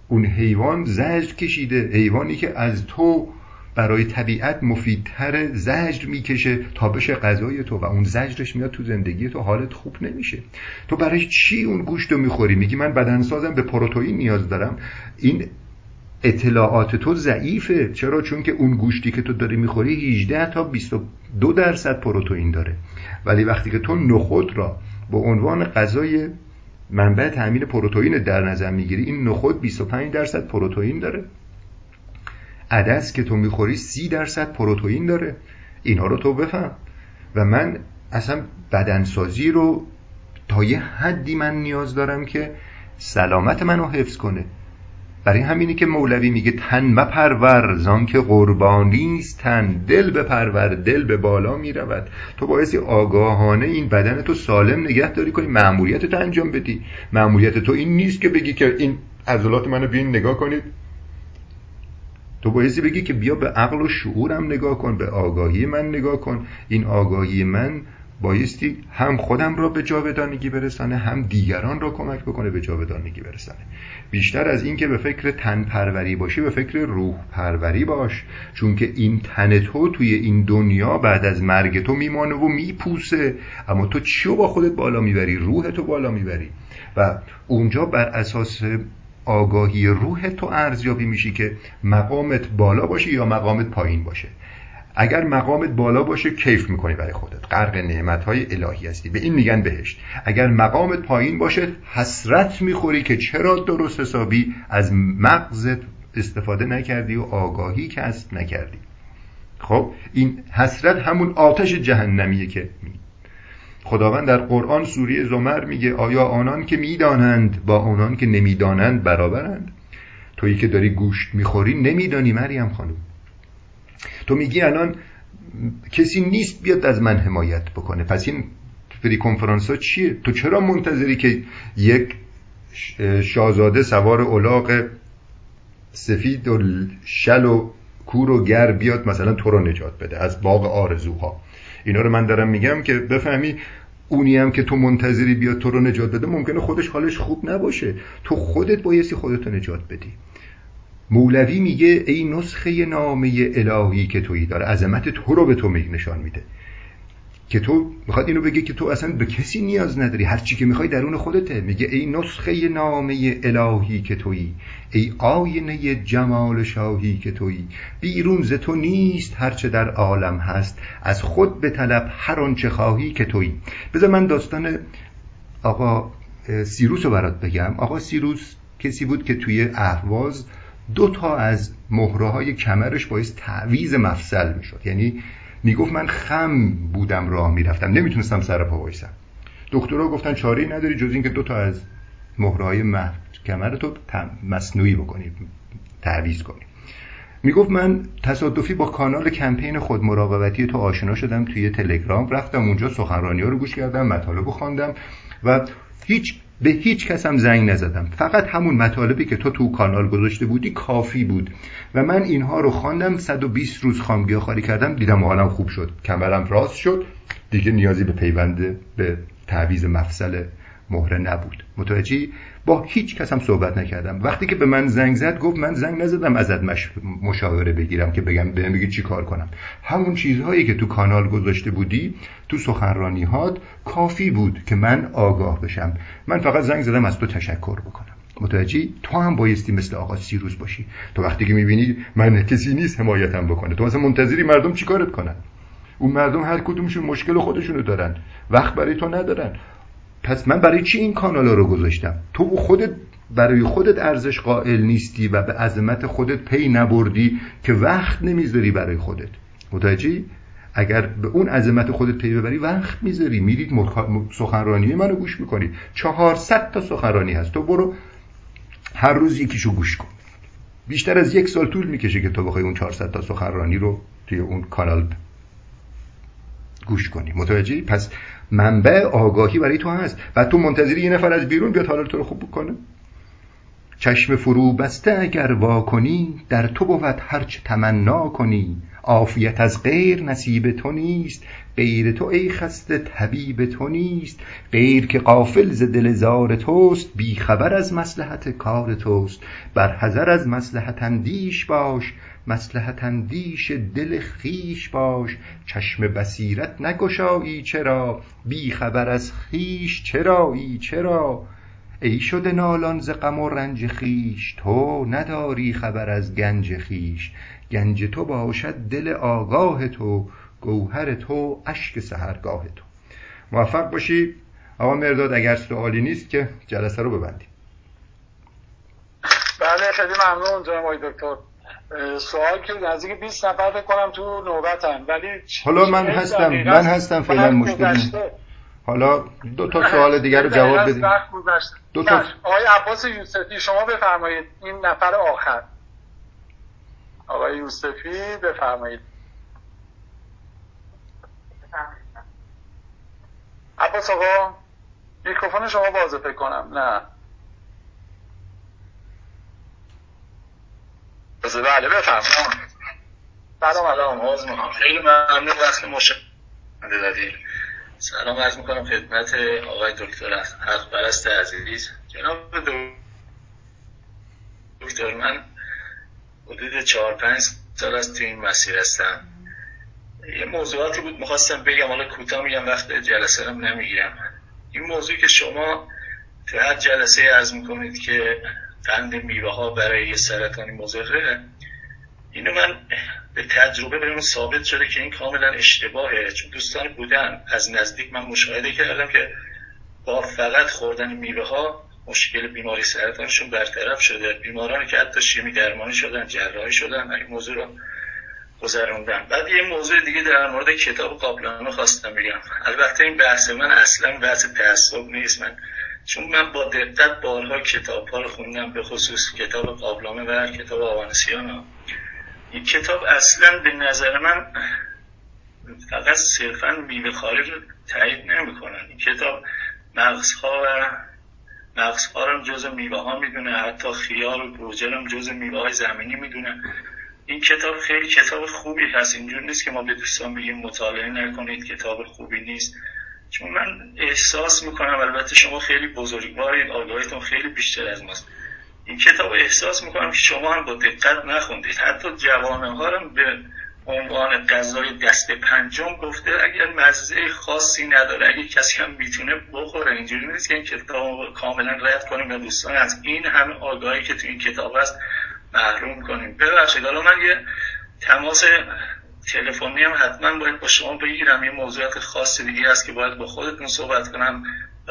اون حیوان زجر کشیده، حیوانی که از تو برای طبیعت مفیدتر زجر میکشه تابش غذای تو، و اون زجرش میاد تو زندگی تو، حالت خوب نمیشه. تو برای چی اون گوشت رو میخوری؟ میگی من بدنسازم، به پروتئین نیاز دارم. این اطلاعات تو ضعیفه. چرا؟ چون که اون گوشتی که تو داری میخوری هجده تا بیست و دو درصد پروتئین داره، ولی وقتی که تو نخود را به عنوان غذای منبع تامین پروتئین در نظر میگیری، این نخود بیست و پنج درصد پروتئین داره، عدس که تو میخوری سی درصد پروتئین داره. اینها رو تو بفهم. و من اصلا بدنسازی رو تا یه حدی من نیاز دارم که سلامت منو حفظ کنه. برای همینه که مولوی میگه تن مپرور زان که قربانیست تن، دل بپرور دل به بالا میرود. تو بایستی آگاهانه این بدن تو سالم نگه داری کنی، مأموریت تو انجام بدی. مأموریت تو این نیست که بگی که این عضلات منو بیاین نگاه کنید. تو بایستی بگی که بیا به عقل و شعورم نگاه کن، به آگاهی من نگاه کن. این آگاهی من بایستی هم خودم را به جاودانگی برسانه، هم دیگران را کمک بکنه به جاودانگی برسانه. بیشتر از این که به فکر تن پروری باشی، به فکر روح پروری باش، چون که این تن تو توی این دنیا بعد از مرگ تو میمانه و میپوسه، اما تو چیو با خودت بالا میبری؟ روح تو بالا میبری و اونجا بر اساس آگاهی روح تو ارزیابی میشی که مقامت بالا باشه یا مقامت پایین باشه. اگر مقامت بالا باشه کیف میکنی برای خودت، غرق نعمت‌های الهی هستی، به این میگن بهشت. اگر مقامت پایین باشه حسرت میخوری که چرا درست حسابی از مغزت استفاده نکردی و آگاهی کسب نکردی. خب این حسرت همون آتش جهنمیه که خداوند در قرآن سوره زمر میگه آیا آنان که میدانند با آنان که نمیدانند برابرند؟ تویی که داری گوشت میخوری نمیدانی مریم خانم. تو میگی الان کسی نیست بیاد از من حمایت بکنه، پس این فری کنفرانس ها چیه؟ تو چرا منتظری که یک شاهزاده سوار الاغ سفید و شل و کور و گر بیاد مثلا تو رو نجات بده از باغ آرزوها؟ اینا رو من دارم میگم که بفهمی اونی هم که تو منتظری بیاد تو رو نجات بده ممکنه خودش حالش خوب نباشه. تو خودت بایستی خودت رو نجات بدی. مولوی میگه ای نسخه نامه الهی که تویی داره، عظمت تو رو به تو نشان میده، که تو میخواد اینو بگه که تو اصلا به کسی نیاز نداری، هرچی که میخوای درون خودته. میگه ای نسخه نامه الهی که تویی، ای آینه جمال شاهی که تویی، بیرون ز تو نیست هرچه در عالم هست، از خود به طلب هر آنچه خواهی که تویی. بذار من داستان آقا سیروس رو برات بگم. آقا سیروس کسی بود که توی اهواز دو تا از مهره‌های کمرش باعث تعویض مفصل میشد. یعنی میگفت من خم بودم راه میرفتم، نمیتونستم سر پا وایسم. دکترها گفتن چاره‌ای نداری جز اینکه دو تا از مهره‌های مه... کمرتو مصنوعی بکنی، تعویض کنی. میگفت من تصادفی با کانال کمپین خود مراقبتی تو آشنا شدم توی تلگرام، رفتم اونجا سخنرانی‌ها رو گوش کردم، مطالبو خواندم و هیچ به هیچ کس هم زنگ نزدم. فقط همون مطالبی که تو تو کانال گذاشته بودی کافی بود و من اینها رو خواندم. صد و بیست روز خامگیاخواری کردم، دیدم حالم خوب شد، کمرم راست شد، دیگه نیازی به پیوند به تعویض مفصل مهره نبود. متوجهی؟ با هیچ کس هم صحبت نکردم. وقتی که به من زنگ زد گفت من زنگ نزدم ازت مش... مشاوره بگیرم که بگم بهم بگی چی کار کنم. همون چیزهایی که تو کانال گذاشته بودی تو سخنرانی‌هات کافی بود که من آگاه بشم. من فقط زنگ زدم از تو تشکر بکنم. متوجهی؟ تو هم بایستی مثل آقا سیروس باشی. تو وقتی که می‌بینی من کسی نیست حمایتم بکنه، تو اصلا منتظری مردم چیکارت کنن؟ اون مردم هر کدومشون مشکل خودشونو دارن، وقت برای تو ندارن. پس من برای چی این کانالا رو گذاشتم؟ تو خودت برای خودت ارزش قائل نیستی و به عظمت خودت پی نبردی که وقت نمیذاری برای خودت. متوجهی؟ اگر به اون عظمت خودت پی ببری وقت میذاری، میرید سخنرانی منو گوش میکنید، چهارصد تا سخنرانی هست، تو برو هر روز یکیشو گوش کن. بیشتر از یک سال طول میکشه که تو بخوای اون چهارصد تا سخنرانی رو توی اون کانال گوش کنی. متوجهی؟ پس منبع آگاهی برای تو هست و تو منتظری یه نفر از بیرون بیاد حالت رو خوب بکنه. چشم فرو بسته اگر وا کنی، در تو بود هرچه تمنا کنی. عافیت از غیر نصیب تو نیست، غیر تو ای خسته طبیب تو نیست. غیر که غافل ز دل زار توست، بی خبر از مصلحت کار توست. بر حذر از مصلحت اندیش باش، مصلحت اندیش دل خیش باش. چشم بصیرت نگشایی چرا، بی خبر از خیش چرایی چرا. ای شده نالان ز غم و رنج خیش، تو نداری خبر از گنج خیش. گنج تو باشد دل آگاه تو، گوهر تو اشک سحرگاه تو. موفق باشی آقا مرداد. اگر سوالی نیست که جلسه رو ببندیم. بله خیلی ممنون جناب آقای دکتر. سوال که نزدیک بیست نفر فکر کنم تو نوبتن، ولی حالا من هستم من هستم فعلا مشکلی. حالا دو تا سوال دیگر رو جواب بدید. دو تا آقای عباس یوسفی شما بفرمایید. این نفر آخر آقای یوسفی بفرمایید. عباس آقا میکروفون شما بازه فکر کنم. نه بازه. بله بفرمایید. سلام علیکم. باز میخوام خیلی ممنون وقت مشاوره دادید. سلام عرض میکنم خدمت آقای دکتر حق پرست عزیز. جناب دکتر من حدود چهار پنج سال از توی این مسیر هستم. یه موضوعاتی بود میخواستم بگم، حالا کوتاه میگم وقت جلسه هم نمیگیرم. این موضوع که شما تو هر جلسه عرض میکنید که قند میوه ها برای سرطانی مضره، اینو من به تجربه بریم ثابت شده که این کاملا اشتباهه. چون دوستان بودن از نزدیک من مشاهده کردم که با فقط خوردن میوه ها مشکل بیماری سرطانشون برطرف شده. بیمارانی که حتی شیمی درمانی شدن، جراحی شدن، این موضوع رو گذروندن. بعد یه موضوع دیگه در مورد کتاب قابلانه خواستم بگم. البته این بحث من اصلا بحث تعصب نیست، من چون من با دقت بارها کتاب‌ها رو خوندم، به خصوص کتاب قابلانه و کتاب آوانسیانا. این کتاب اصلا به نظر من فقط صرفا میوه خارج رو تایید نمی‌کنن. این کتاب مغزها و مغزها رو جزء میوه ها میدونه، حتی خیار و بروجل هم جزء میوه های زمینی میدونه. این کتاب خیلی کتاب خوبی هست، اینجور نیست که ما به دوستان بگیم مطالعه نکنید کتاب خوبی نیست. چون من احساس میکنم، البته شما خیلی بزرگوارید، آگاهیتون خیلی بیشتر از ماست، این کتاب احساس میکنم که شما هم با دقت نخوندید. حتی جوانها رو به عنوان غذای دسته پنجم گفته، اگر مزه خاصی نداره اگه کسی هم میتونه بخوره. اینجوری نیست که این کتاب کاملا رد کنیم و دوستان از این همه آگاهی که تو این کتاب هست محروم کنیم. ببخشید حالا من یه تماس تلفنی هم حتما باید با شما بگیرم، یه موضوعات خاص دیگه هست که باید با خودتون صحبت کنم.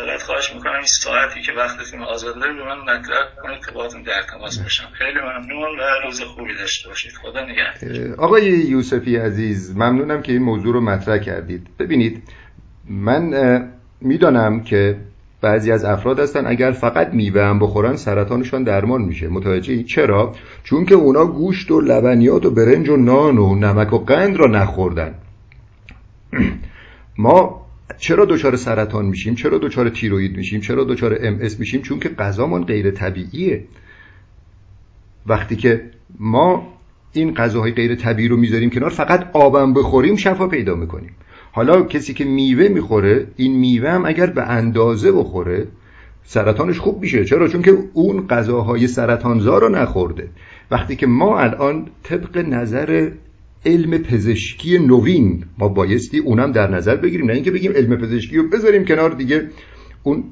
باید خواهش میکنم این ساعتی که وقتتون آزاد دارید به من مطلع کنید که باهاتون در تماس باشم. خیلی ممنون و روز خوبی داشته باشید. خدا نگهدار. آقای یوسفی عزیز ممنونم که این موضوع رو مطرح کردید. ببینید من میدونم که بعضی از افراد هستن اگر فقط میوه هم بخورن سرطانشون درمان میشه. متوجهی؟ چرا؟ چون که اونا گوشت و لبنیات و برنج و نان و نمک و قند رو نخوردن. ما چرا دچار سرطان میشیم؟ چرا دچار تیروئید میشیم؟ چرا دچار ام اس میشیم؟ چون که غذامون غیر طبیعیه. وقتی که ما این غذاهای غیر طبیعی رو میذاریم کنار، فقط آبم بخوریم شفا پیدا میکنیم. حالا کسی که میوه میخوره، این میوه هم اگر به اندازه بخوره سرطانش خوب میشه. چرا؟ چون که اون غذاهای سرطانزا رو نخورده. وقتی که ما الان طبق نظر علم پزشکی نوین، ما بایستی اونم در نظر بگیریم، نه اینکه بگیم علم پزشکی رو بذاریم کنار دیگه اون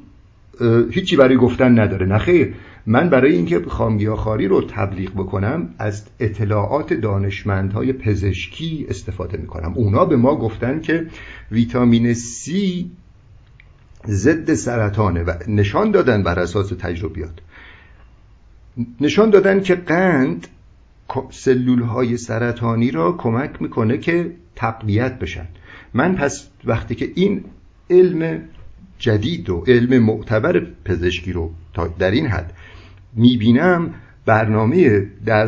هیچی برای گفتن نداره. نه خیر، من برای اینکه خامگیاخواری رو تبلیغ بکنم از اطلاعات دانشمندهای پزشکی استفاده میکنم. اونا به ما گفتن که ویتامین C ضد سرطانه و نشان دادن بر اساس تجربیات، نشان دادن که قند سلول‌های سرطانی را کمک میکنه که تقویت بشن. من پس وقتی که این علم جدید و علم معتبر پزشکی رو تا در این حد میبینم، برنامه در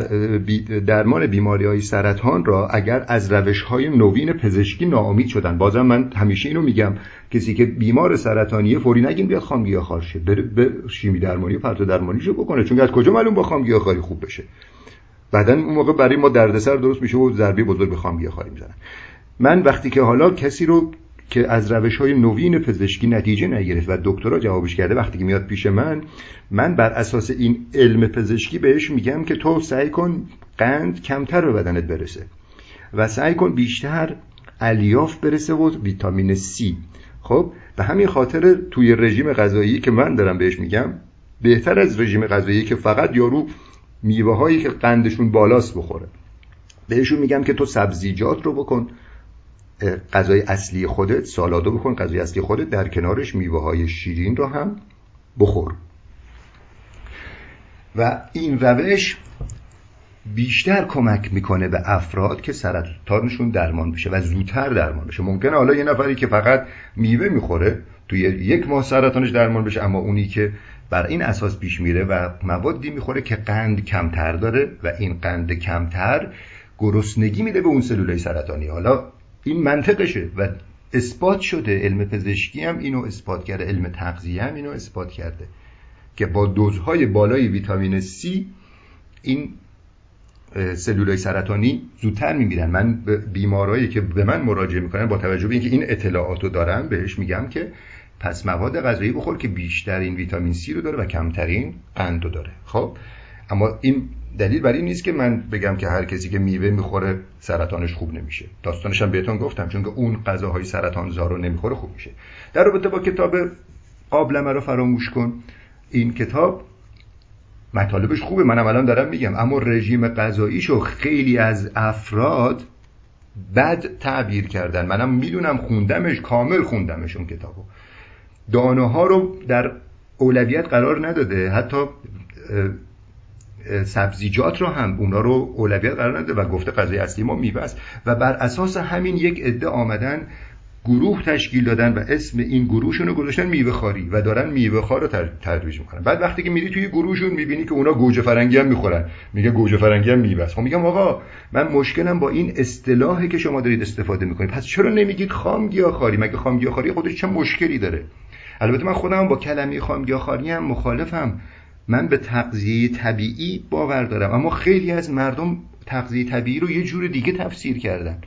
درمان بیماری‌های سرطان را اگر از روش‌های نوین پزشکی ناامید شدن، بازم من همیشه اینو میگم، کسی که بیمار سرطانیه فوری نگیم بیاد خام گیاهخوار شه، بره به شیمی درمانی و پرتو درمانیشو بکنه، چون از کجا معلوم با خام گیاهخواری خوب بشه؟ بعداً اون موقع برای ما دردسر درست میشه و ضربه بزرگ به خام گیاهخواری میزنن. من وقتی که حالا کسی رو که از روش‌های نوین پزشکی نتیجه نگرفت و دکترا جوابش کرده، وقتی که میاد پیش من، من بر اساس این علم پزشکی بهش میگم که تو سعی کن قند کمتر به بدنت برسه و سعی کن بیشتر الیاف برسه و ویتامین C. خب به همین خاطر توی رژیم غذایی که من دارم بهش میگم، بهتر از رژیم غذایی که فقط یارو میوه‌هایی که قندشون بالاست بخوره، بهشون میگم که تو سبزیجات رو بکن غذای اصلی خودت، سالادو بکن غذای اصلی خودت، در کنارش میوه‌های شیرین رو هم بخور. و این روش بیشتر کمک میکنه به افراد که سرطانشون درمان بشه و زودتر درمان بشه. ممکنه حالا یه نفری که فقط میوه میخوره توی یک ماه سرطانش درمان بشه، اما اونی که بر این اساس پیش میره و موادی میخوره که قند کمتر داره و این قند کمتر گرسنگی میده به اون سلولای سرطانی. حالا این منطقشه و اثبات شده، علم پزشکی هم اینو اثبات کرده، علم تغذیه هم اینو اثبات کرده که با دوزهای بالای ویتامین C این سلولای سرطانی زودتر میمیرن. من بیمارایی که به من مراجعه میکنن با توجه به اینکه این اطلاعاتو دارم، بهش میگم که پس مواد غذایی بخور که بیشتر این ویتامین C رو داره و کمترین قند رو داره. خب اما این دلیل برای این نیست که من بگم که هر کسی که میوه میخوره سرطانش خوب نمیشه. داستانش هم بهتون گفتم، چون که اون غذاهای سرطانزا رو نمیخوره خوب میشه. در رابطه با کتاب قابلمه رو فراموش کن، این کتاب مطالبش خوبه، منم الان دارم میگم، اما رژیم غذاییشو خیلی از افراد بد تعبیر کردن. منم میدونم، خوندمش، کامل خوندمش اون کتابو. داناها رو در اولویت قرار نداده، حتی سبزیجات رو هم اونا رو اولویت قرار نده و گفته غذای اصلی ما میوه است و بر اساس همین یک عده آمدن گروه تشکیل دادن و اسم این گروهشون رو گذاشتن میوه خواری و دارن میوه خوار رو ترویج میکنن. بعد وقتی که میری توی گروهشون میبینی که اونا گوجه فرنگی هم میخورن، میگه گوجه فرنگی هم میوه است. خب میگم آقا من مشکلم با این اصطلاحی که شما دارید استفاده میکنید، پس چرا نمیگید خام گیاهخواری؟ مگه خام گیاهخواری خودش چه مشکلی داره؟ البته من خودم با کلمه خام گیاهخواری هم مخالفم، من به تغذیه طبیعی باور دارم، اما خیلی از مردم تغذیه طبیعی رو یه جور دیگه تفسیر کردن.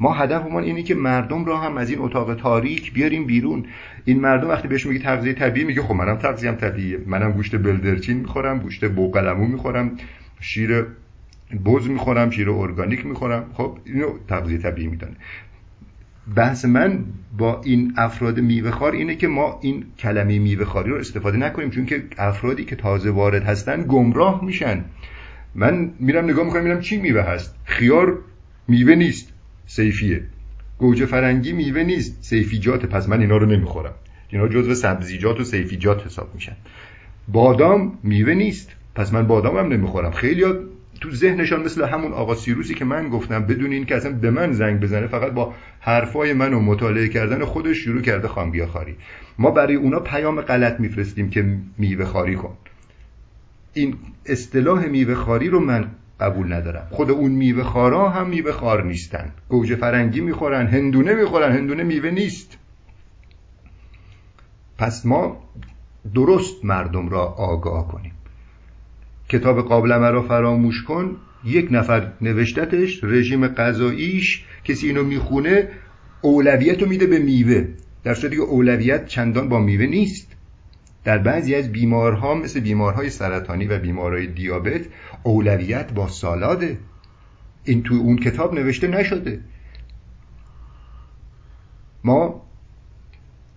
ما هدفمون اینه که مردم رو هم از این اتاق تاریک بیاریم بیرون. این مردم وقتی بهش میگی تغذیه طبیعی، میگه خب منم تغذیه‌ام طبیعیه، منم گوشت بلدرچین میخورم، گوشت بوقلمو میخورم، شیر بز میخورم، شیر ارگانیک میخورم. خب اینو تغذیه طبیعی میدونه. بحث من با این افراد میوه‌خوار اینه که ما این کلمه میوه‌خواری رو استفاده نکنیم، چون که افرادی که تازه وارد هستن گمراه میشن. من میرم نگاه میکنم میرم چی میوه هست، خیار میوه نیست، صیفیه، گوجه فرنگی میوه نیست، صیفیجات، پس من اینا رو نمیخورم، اینا جزو سبزیجات و صیفیجات حساب میشن. بادام میوه نیست، پس من بادامم نمیخورم. خیلی‌ها تو ذهنشان مثل همون آقا سیروسی که من گفتم، بدون این که اصلا به من زنگ بزنه، فقط با حرفای من و مطالعه کردن خودش شروع کرده خام گیاهخواری. ما برای اونا پیام غلط میفرستیم که میوه خواری کن. این اصطلاح میوه خواری رو من قبول ندارم. خود اون میوه خوارا هم میوه خوار نیستن، گوجه فرنگی میخورن، هندونه میخورن، هندونه میوه نیست. پس ما درست مردم را آگاه کنیم. کتاب قابلمه رو فراموش کن، یک نفر نوشتتش، رژیم غذاییش، کسی اینو میخونه اولویت رو میده به میوه، در صورتی که اولویت چندان با میوه نیست. در بعضی از بیمارها مثل بیمارهای سرطانی و بیمارهای دیابت اولویت با سالاده. این تو اون کتاب نوشته نشده. ما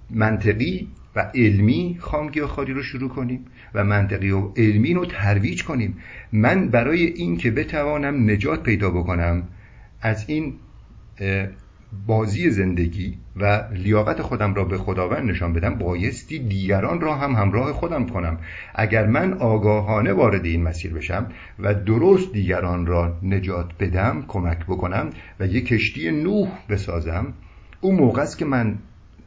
منطقی و علمی خام گیاهخواری رو شروع کنیم و منطقی و علمی رو ترویج کنیم. من برای این که بتوانم نجات پیدا بکنم از این بازی زندگی و لیاقت خودم را به خداوند نشان بدم، بایستی دیگران را هم همراه خودم کنم. اگر من آگاهانه وارد این مسیر بشم و درست دیگران را نجات بدم، کمک بکنم و یک کشتی نوح بسازم، اون موقع است که من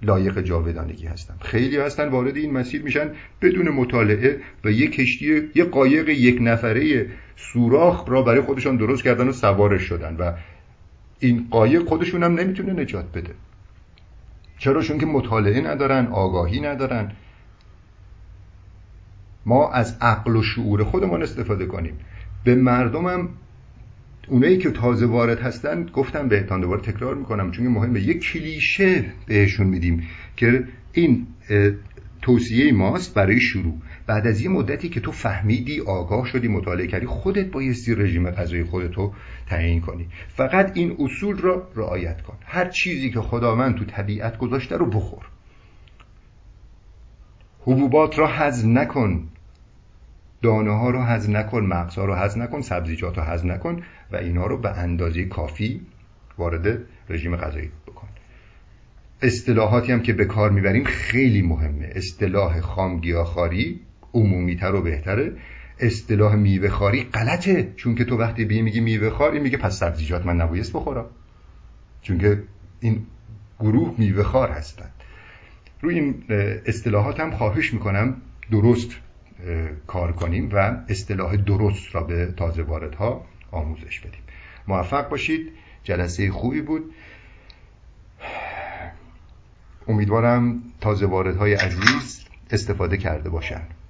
لایق جاودانگی هستم. خیلی هستن وارد این مسیر میشن بدون مطالعه و یک کشتی، یک قایق یک نفره سوراخ را برای خودشان درست کردن و سوارش شدن و این قایق خودشون هم نمیتونه نجات بده. چرا؟ چون که مطالعه ندارن، آگاهی ندارن. ما از عقل و شعور خودمون استفاده کنیم. به مردمم، اونایی که تازه وارد هستن، گفتم بهتان، دوباره تکرار میکنم چون مهمه، یک کلیشه بهشون میدیم که این توصیه ماست برای شروع. بعد از یه مدتی که تو فهمیدی، آگاه شدی، مطالعه کردی، خودت بایستی رژیم غذایی خودتو تعیین کنی. فقط این اصول را رعایت کن: هر چیزی که خداوند تو طبیعت گذاشته رو بخور، حبوبات را هضم نکن، دانه ها رو هضم نکن، مغز ها رو هضم نکن، سبزیجات رو هضم نکن و اینا رو به اندازه کافی وارد رژیم غذایی بکن. اصطلاحاتی هم که به کار میبریم خیلی مهمه. اصطلاح خام گیاهخواری عمومی‌تر و بهتره. اصطلاح میوه خواری غلطه، چون که تو وقتی بی میگی میوه خواری، میگه پس سبزیجات من نبایست بخورم، چون که این گروه میوه خوار هستن. روی این اصطلاحات هم خواهش میکنم درست کار کنیم و اصطلاح درست را به تازه واردها آموزش بدیم. موفق باشید. جلسه خوبی بود. امیدوارم تازه واردهای عزیز استفاده کرده باشند.